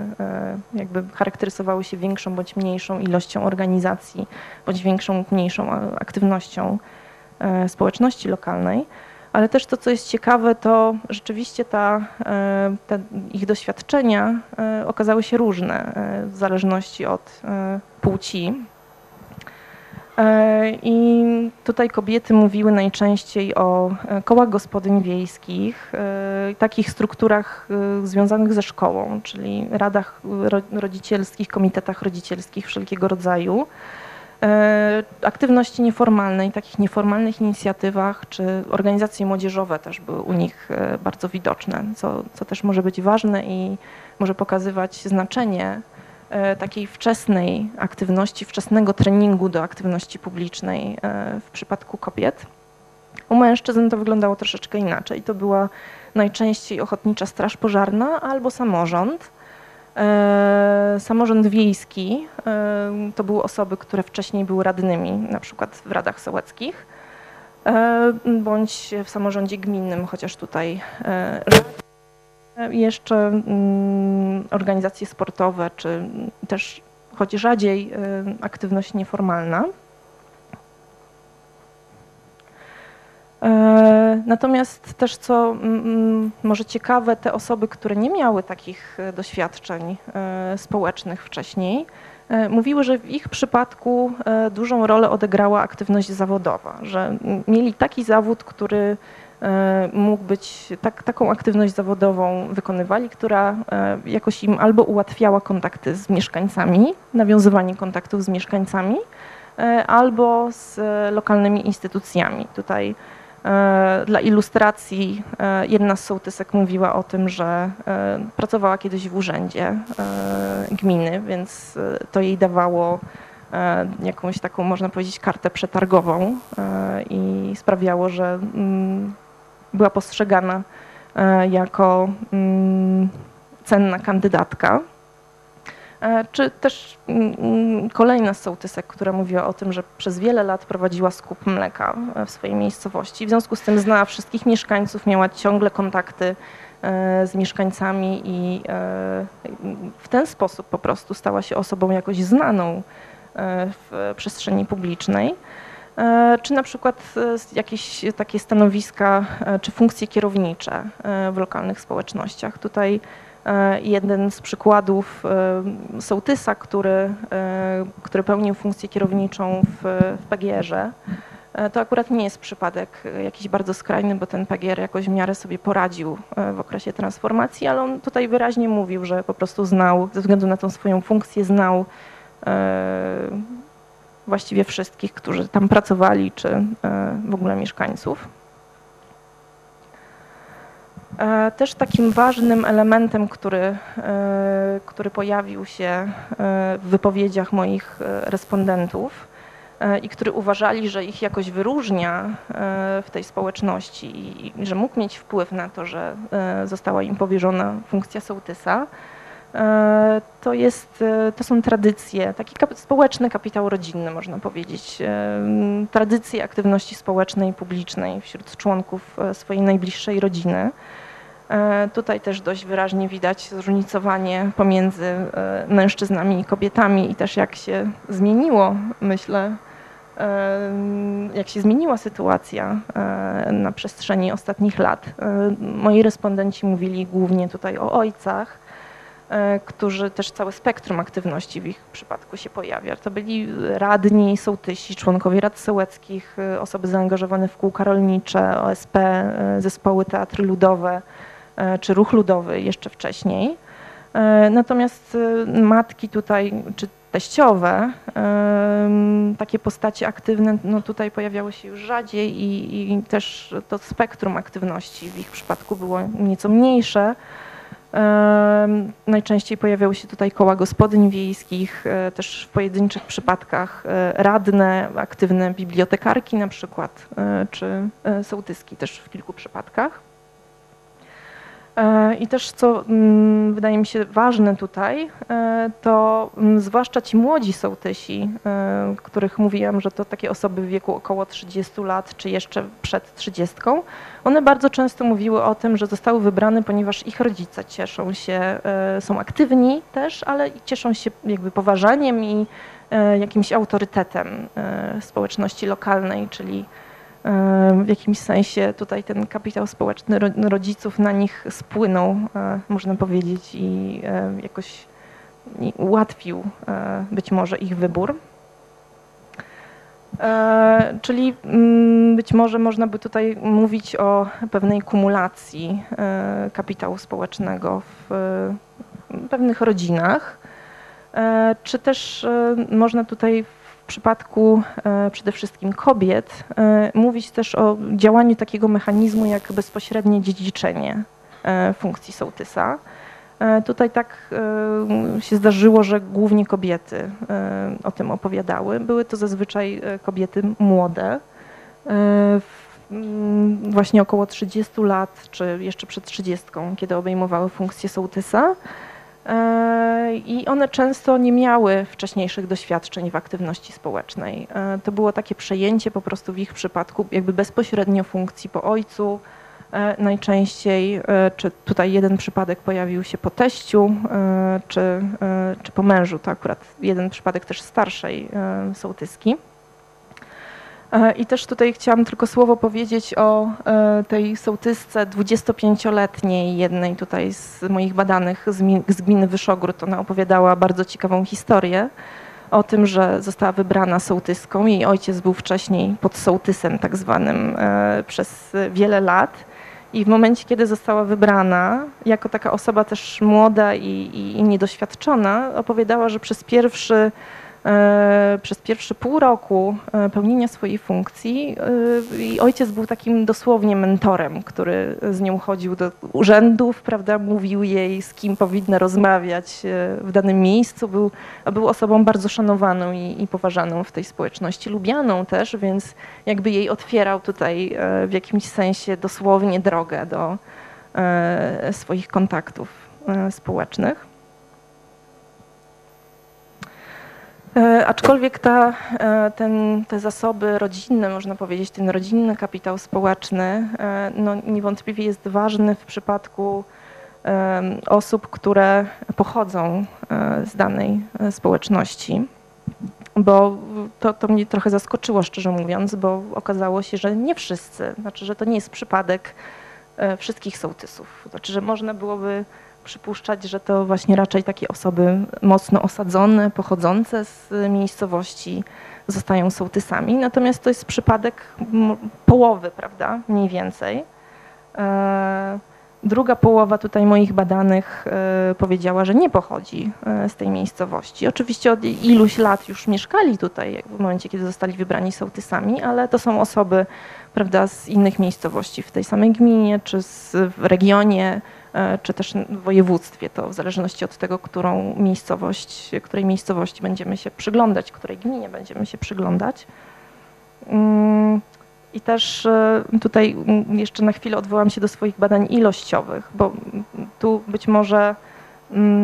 jakby charakteryzowały się większą bądź mniejszą ilością organizacji, bądź większą lub mniejszą aktywnością społeczności lokalnej. Ale też to, co jest ciekawe, to rzeczywiście te ich doświadczenia okazały się różne w zależności od płci. I tutaj kobiety mówiły najczęściej o kołach gospodyń wiejskich, takich strukturach związanych ze szkołą, czyli radach rodzicielskich, komitetach rodzicielskich wszelkiego rodzaju, aktywności nieformalnej, takich nieformalnych inicjatywach, czy organizacje młodzieżowe też były u nich bardzo widoczne, co też może być ważne i może pokazywać znaczenie takiej wczesnej aktywności, wczesnego treningu do aktywności publicznej w przypadku kobiet. U mężczyzn to wyglądało troszeczkę inaczej. To była najczęściej ochotnicza straż pożarna albo samorząd. Samorząd wiejski to były osoby, które wcześniej były radnymi, na przykład w radach sołeckich, bądź w samorządzie gminnym, chociaż tutaj jeszcze organizacje sportowe, czy też choć rzadziej aktywność nieformalna. Natomiast też, co może ciekawe, te osoby, które nie miały takich doświadczeń społecznych wcześniej, mówiły, że w ich przypadku dużą rolę odegrała aktywność zawodowa, że mieli taki zawód, który mógł być, taką aktywność zawodową wykonywali, która jakoś im albo ułatwiała kontakty z mieszkańcami, nawiązywanie kontaktów z mieszkańcami, albo z lokalnymi instytucjami. Tutaj dla ilustracji jedna z sołtysek mówiła o tym, że pracowała kiedyś w urzędzie gminy, więc to jej dawało jakąś taką, można powiedzieć, kartę przetargową i sprawiało, że była postrzegana jako cenna kandydatka. Czy też kolejna z sołtysek, która mówiła o tym, że przez wiele lat prowadziła skup mleka w swojej miejscowości. W związku z tym znała wszystkich mieszkańców, miała ciągle kontakty z mieszkańcami i w ten sposób po prostu stała się osobą jakoś znaną w przestrzeni publicznej, czy na przykład jakieś takie stanowiska czy funkcje kierownicze w lokalnych społecznościach. Tutaj jeden z przykładów sołtysa, który pełnił funkcję kierowniczą w PGR-ze. To akurat nie jest przypadek jakiś bardzo skrajny, bo ten PGR jakoś w miarę sobie poradził w okresie transformacji, ale on tutaj wyraźnie mówił, że po prostu znał, ze względu na tą swoją funkcję, znał właściwie wszystkich, którzy tam pracowali, czy w ogóle mieszkańców. Też takim ważnym elementem, który pojawił się w wypowiedziach moich respondentów i który uważali, że ich jakoś wyróżnia w tej społeczności i że mógł mieć wpływ na to, że została im powierzona funkcja sołtysa, to są tradycje, taki społeczny kapitał rodzinny, można powiedzieć, tradycje aktywności społecznej i publicznej wśród członków swojej najbliższej rodziny. Tutaj też dość wyraźnie widać zróżnicowanie pomiędzy mężczyznami i kobietami i też jak się zmieniło, myślę, jak się zmieniła sytuacja na przestrzeni ostatnich lat. Moi respondenci mówili głównie tutaj o ojcach, którzy też całe spektrum aktywności w ich przypadku się pojawia. To byli radni, sołtysi, członkowie rad sołeckich, osoby zaangażowane w kółka rolnicze, OSP, zespoły teatry ludowe czy ruch ludowy jeszcze wcześniej. Natomiast matki tutaj, czy teściowe, takie postacie aktywne, no tutaj pojawiały się już rzadziej i też to spektrum aktywności w ich przypadku było nieco mniejsze. Najczęściej pojawiały się tutaj koła gospodyń wiejskich, też w pojedynczych przypadkach radne, aktywne bibliotekarki na przykład, czy sołtyski też w kilku przypadkach. I też co wydaje mi się ważne tutaj, to zwłaszcza ci młodzi sołtysi, których mówiłam, że to takie osoby w wieku około 30 lat czy jeszcze przed 30, one bardzo często mówiły o tym, że zostały wybrane, ponieważ ich rodzice cieszą się, są aktywni też, ale cieszą się jakby poważaniem i jakimś autorytetem społeczności lokalnej, czyli w jakimś sensie tutaj ten kapitał społeczny rodziców na nich spłynął, można powiedzieć, i jakoś ułatwił być może ich wybór. Czyli być może można by tutaj mówić o pewnej kumulacji kapitału społecznego w pewnych rodzinach, czy też można tutaj w przypadku przede wszystkim kobiet mówić też o działaniu takiego mechanizmu jak bezpośrednie dziedziczenie funkcji sołtysa. Tutaj tak się zdarzyło, że głównie kobiety o tym opowiadały. Były to zazwyczaj kobiety młode, właśnie około 30 lat, czy jeszcze przed 30, kiedy obejmowały funkcję sołtysa. I one często nie miały wcześniejszych doświadczeń w aktywności społecznej. To było takie przejęcie po prostu w ich przypadku jakby bezpośrednio funkcji po ojcu najczęściej, czy tutaj jeden przypadek pojawił się po teściu, czy po mężu, to akurat jeden przypadek też starszej sołtyski. I też tutaj chciałam tylko słowo powiedzieć o tej sołtysce 25-letniej, jednej tutaj z moich badanych z gminy Wyszogród. Ona opowiadała bardzo ciekawą historię o tym, że została wybrana sołtyską. Jej ojciec był wcześniej pod sołtysem tak zwanym przez wiele lat. I w momencie, kiedy została wybrana, jako taka osoba też młoda i niedoświadczona, opowiadała, że przez pierwsze pół roku pełnienia swojej funkcji i ojciec był takim dosłownie mentorem, który z nią chodził do urzędów, prawda, mówił jej, z kim powinna rozmawiać w danym miejscu. Był osobą bardzo szanowaną i poważaną w tej społeczności, lubianą też, więc jakby jej otwierał tutaj w jakimś sensie dosłownie drogę do swoich kontaktów społecznych. Aczkolwiek te zasoby rodzinne, można powiedzieć, ten rodzinny kapitał społeczny, no niewątpliwie jest ważny w przypadku osób, które pochodzą z danej społeczności, bo to mnie trochę zaskoczyło, szczerze mówiąc, bo okazało się, że nie wszyscy, znaczy, że to nie jest przypadek wszystkich sołtysów, znaczy, że można byłoby przypuszczać, że to właśnie raczej takie osoby mocno osadzone, pochodzące z miejscowości zostają sołtysami. Natomiast to jest przypadek połowy, prawda, mniej więcej. Druga połowa tutaj moich badanych powiedziała, że nie pochodzi z tej miejscowości. Oczywiście od iluś lat już mieszkali tutaj w momencie, kiedy zostali wybrani sołtysami, ale to są osoby, prawda, z innych miejscowości w tej samej gminie, czy w regionie, czy też w województwie, to w zależności od tego, której miejscowości będziemy się przyglądać, której gminie będziemy się przyglądać. I też tutaj jeszcze na chwilę odwołam się do swoich badań ilościowych, bo tu być może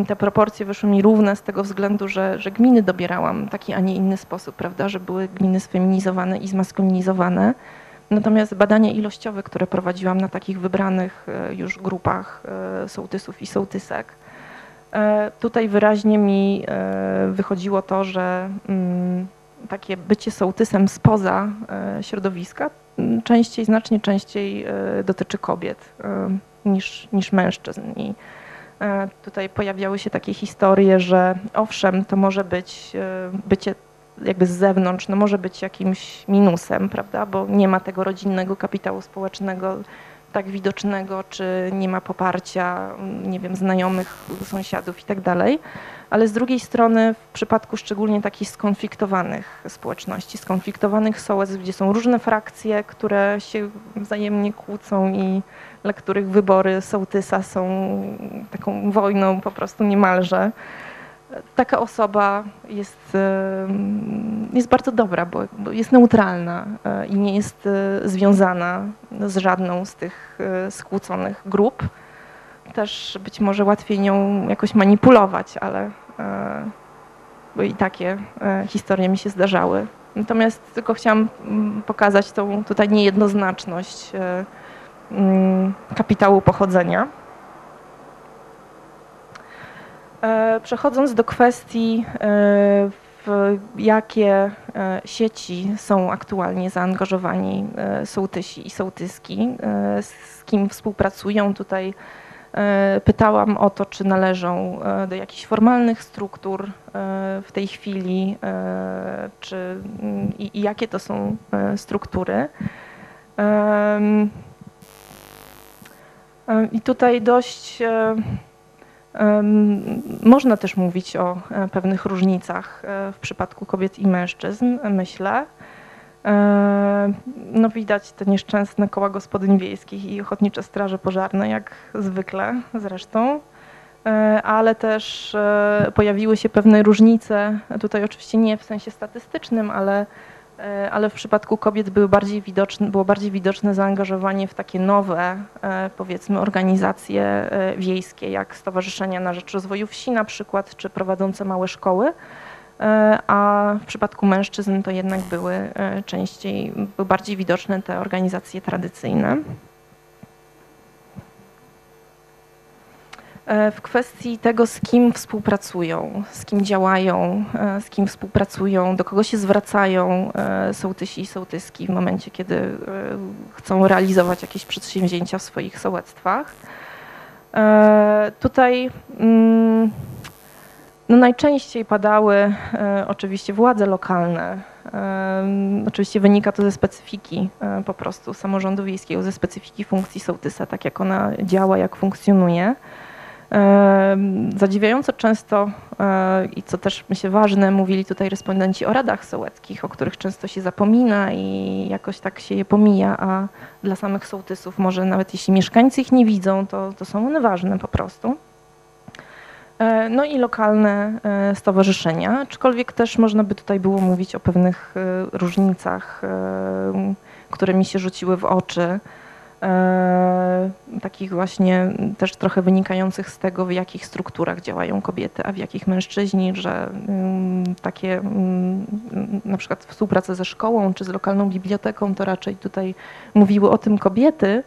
te proporcje wyszły mi równe z tego względu, że gminy dobierałam w taki, a nie inny sposób, prawda, że były gminy sfeminizowane i zmaskulinizowane. Natomiast badania ilościowe, które prowadziłam na takich wybranych już grupach sołtysów i sołtysek, tutaj wyraźnie mi wychodziło to, że takie bycie sołtysem spoza środowiska częściej, znacznie częściej dotyczy kobiet niż mężczyzn. I tutaj pojawiały się takie historie, że owszem, to może być bycie jakby z zewnątrz, no może być jakimś minusem, prawda, bo nie ma tego rodzinnego kapitału społecznego tak widocznego, czy nie ma poparcia, nie wiem, znajomych, sąsiadów i tak dalej. Ale z drugiej strony w przypadku szczególnie takich skonfliktowanych społeczności, skonfliktowanych sołectw, gdzie są różne frakcje, które się wzajemnie kłócą i dla których wybory sołtysa są taką wojną po prostu niemalże, taka osoba jest bardzo dobra, bo jest neutralna i nie jest związana z żadną z tych skłóconych grup. Też być może łatwiej nią jakoś manipulować, ale bo i takie historie mi się zdarzały. Natomiast tylko chciałam pokazać tą tutaj niejednoznaczność kapitału pochodzenia. Przechodząc do kwestii, w jakie sieci są aktualnie zaangażowani sołtysi i sołtyski, z kim współpracują, tutaj pytałam o to, czy należą do jakichś formalnych struktur w tej chwili, czy i jakie to są struktury. I tutaj dość można też mówić o pewnych różnicach w przypadku kobiet i mężczyzn, myślę. No widać te nieszczęsne koła gospodyń wiejskich i ochotnicze straże pożarne, jak zwykle zresztą, ale też pojawiły się pewne różnice, tutaj oczywiście nie w sensie statystycznym, ale w przypadku kobiet było bardziej widoczne zaangażowanie w takie nowe, powiedzmy, organizacje wiejskie, jak Stowarzyszenia na Rzecz Rozwoju Wsi na przykład, czy prowadzące małe szkoły, a w przypadku mężczyzn to jednak były bardziej widoczne te organizacje tradycyjne. W kwestii tego, z kim współpracują, z kim działają, do kogo się zwracają sołtysi i sołtyski w momencie, kiedy chcą realizować jakieś przedsięwzięcia w swoich sołectwach. Tutaj no najczęściej padały oczywiście władze lokalne. Oczywiście wynika to ze specyfiki po prostu samorządu wiejskiego, ze specyfiki funkcji sołtysa, tak jak ona działa, jak funkcjonuje. Zadziwiająco często, i co też myślę ważne, mówili tutaj respondenci o radach sołeckich, o których często się zapomina i jakoś tak się je pomija, a dla samych sołtysów może nawet jeśli mieszkańcy ich nie widzą, to są one ważne po prostu. No i lokalne stowarzyszenia, aczkolwiek też można by tutaj było mówić o pewnych różnicach, które mi się rzuciły w oczy. Takich właśnie też trochę wynikających z tego, w jakich strukturach działają kobiety, a w jakich mężczyźni, że takie na przykład współpraca ze szkołą czy z lokalną biblioteką to raczej tutaj mówiły o tym kobiety,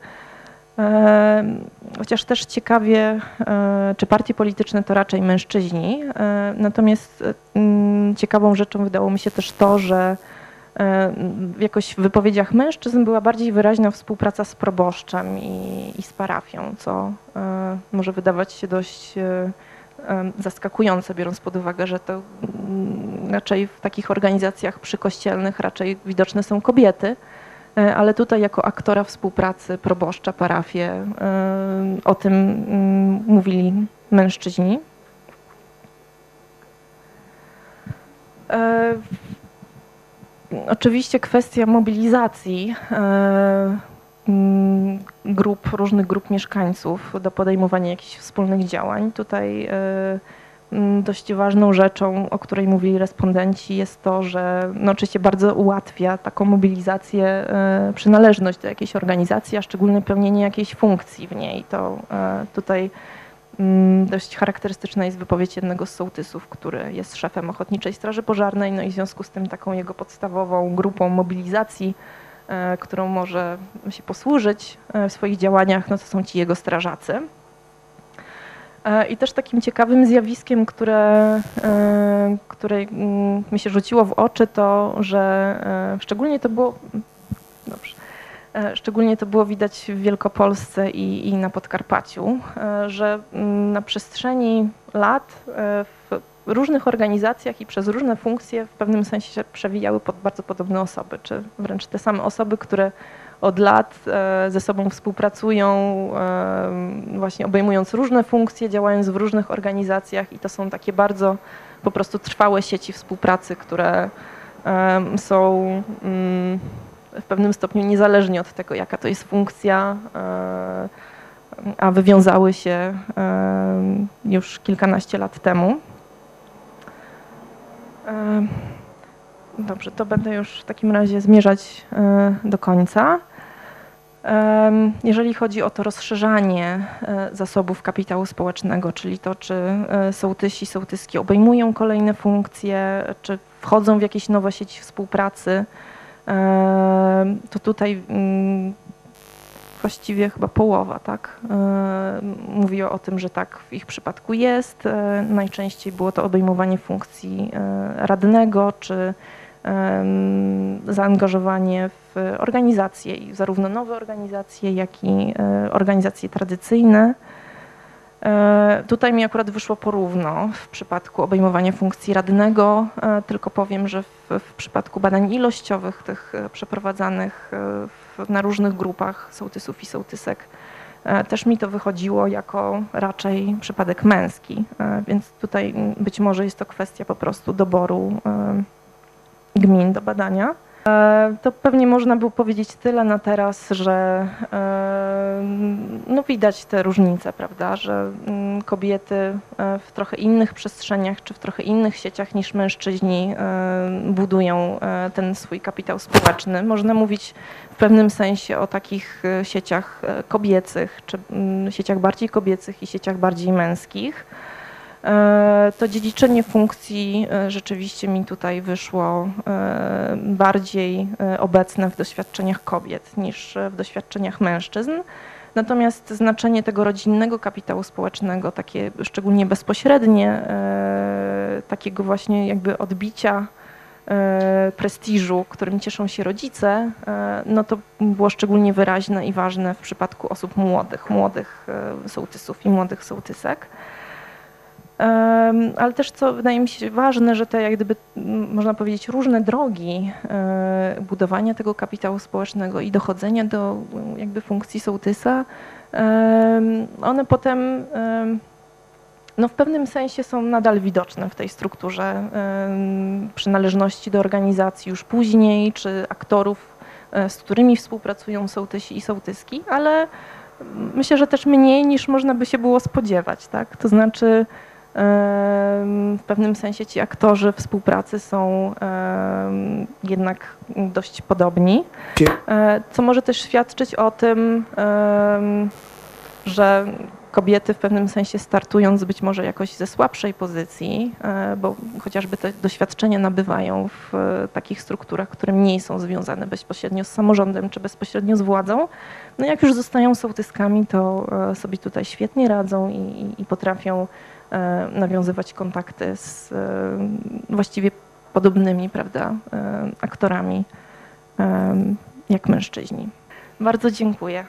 chociaż też ciekawie, czy partie polityczne to raczej mężczyźni, natomiast ciekawą rzeczą wydało mi się też to, że jakoś w wypowiedziach mężczyzn była bardziej wyraźna współpraca z proboszczem i z parafią, co może wydawać się dość zaskakujące, biorąc pod uwagę, że to raczej w takich organizacjach przykościelnych raczej widoczne są kobiety, ale tutaj jako aktora współpracy proboszcza, parafie, o tym mówili mężczyźni. Oczywiście kwestia mobilizacji różnych grup mieszkańców do podejmowania jakichś wspólnych działań. Tutaj dość ważną rzeczą, o której mówili respondenci, jest to, że no oczywiście bardzo ułatwia taką mobilizację przynależność do jakiejś organizacji, a szczególnie pełnienie jakiejś funkcji w niej. To tutaj Dość charakterystyczna jest wypowiedź jednego z sołtysów, który jest szefem Ochotniczej Straży Pożarnej, no i w związku z tym taką jego podstawową grupą mobilizacji, którą może się posłużyć w swoich działaniach, no to są ci jego strażacy. I też takim ciekawym zjawiskiem, które mi się rzuciło w oczy, to że szczególnie to było widać w Wielkopolsce i na Podkarpaciu, że na przestrzeni lat w różnych organizacjach i przez różne funkcje w pewnym sensie się przewijały bardzo podobne osoby, czy wręcz te same osoby, które od lat ze sobą współpracują, właśnie obejmując różne funkcje, działając w różnych organizacjach, i to są takie bardzo po prostu trwałe sieci współpracy, które są w pewnym stopniu niezależnie od tego, jaka to jest funkcja, a wywiązały się już kilkanaście lat temu. Dobrze, to będę już w takim razie zmierzać do końca. Jeżeli chodzi o to rozszerzanie zasobów kapitału społecznego, czyli to, czy sołtysi, sołtyski obejmują kolejne funkcje, czy wchodzą w jakieś nowe sieci współpracy, to tutaj właściwie chyba połowa, tak, mówiła o tym, że tak w ich przypadku jest. Najczęściej było to obejmowanie funkcji radnego, czy zaangażowanie w organizacje, zarówno nowe organizacje, jak i organizacje tradycyjne. Tutaj mi akurat wyszło porówno w przypadku obejmowania funkcji radnego, tylko powiem, że w przypadku badań ilościowych tych przeprowadzanych na różnych grupach sołtysów i sołtysek też mi to wychodziło jako raczej przypadek męski, więc tutaj być może jest to kwestia po prostu doboru gmin do badania. To pewnie można było powiedzieć tyle na teraz, że no widać te różnice, prawda, że kobiety w trochę innych przestrzeniach czy w trochę innych sieciach niż mężczyźni budują ten swój kapitał społeczny. Można mówić w pewnym sensie o takich sieciach kobiecych, czy sieciach bardziej kobiecych i sieciach bardziej męskich. To dziedziczenie funkcji rzeczywiście mi tutaj wyszło bardziej obecne w doświadczeniach kobiet niż w doświadczeniach mężczyzn. Natomiast znaczenie tego rodzinnego kapitału społecznego, takie szczególnie bezpośrednie, takiego właśnie jakby odbicia prestiżu, którym cieszą się rodzice, no to było szczególnie wyraźne i ważne w przypadku osób młodych sołtysów i młodych sołtysek. Ale też, co wydaje mi się ważne, że te, jak gdyby, można powiedzieć, różne drogi budowania tego kapitału społecznego i dochodzenia do jakby funkcji sołtysa, one potem no, w pewnym sensie są nadal widoczne w tej strukturze przynależności do organizacji już później, czy aktorów, z którymi współpracują sołtysi i sołtyski, ale myślę, że też mniej niż można by się było spodziewać, tak? To znaczy, w pewnym sensie ci aktorzy współpracy są jednak dość podobni, co może też świadczyć o tym, że kobiety w pewnym sensie startując być może jakoś ze słabszej pozycji, bo chociażby te doświadczenia nabywają w takich strukturach, które mniej są związane bezpośrednio z samorządem czy bezpośrednio z władzą, no jak już zostają sołtyskami, to sobie tutaj świetnie radzą i potrafią nawiązywać kontakty z właściwie podobnymi, prawda, aktorami jak mężczyźni. Bardzo dziękuję.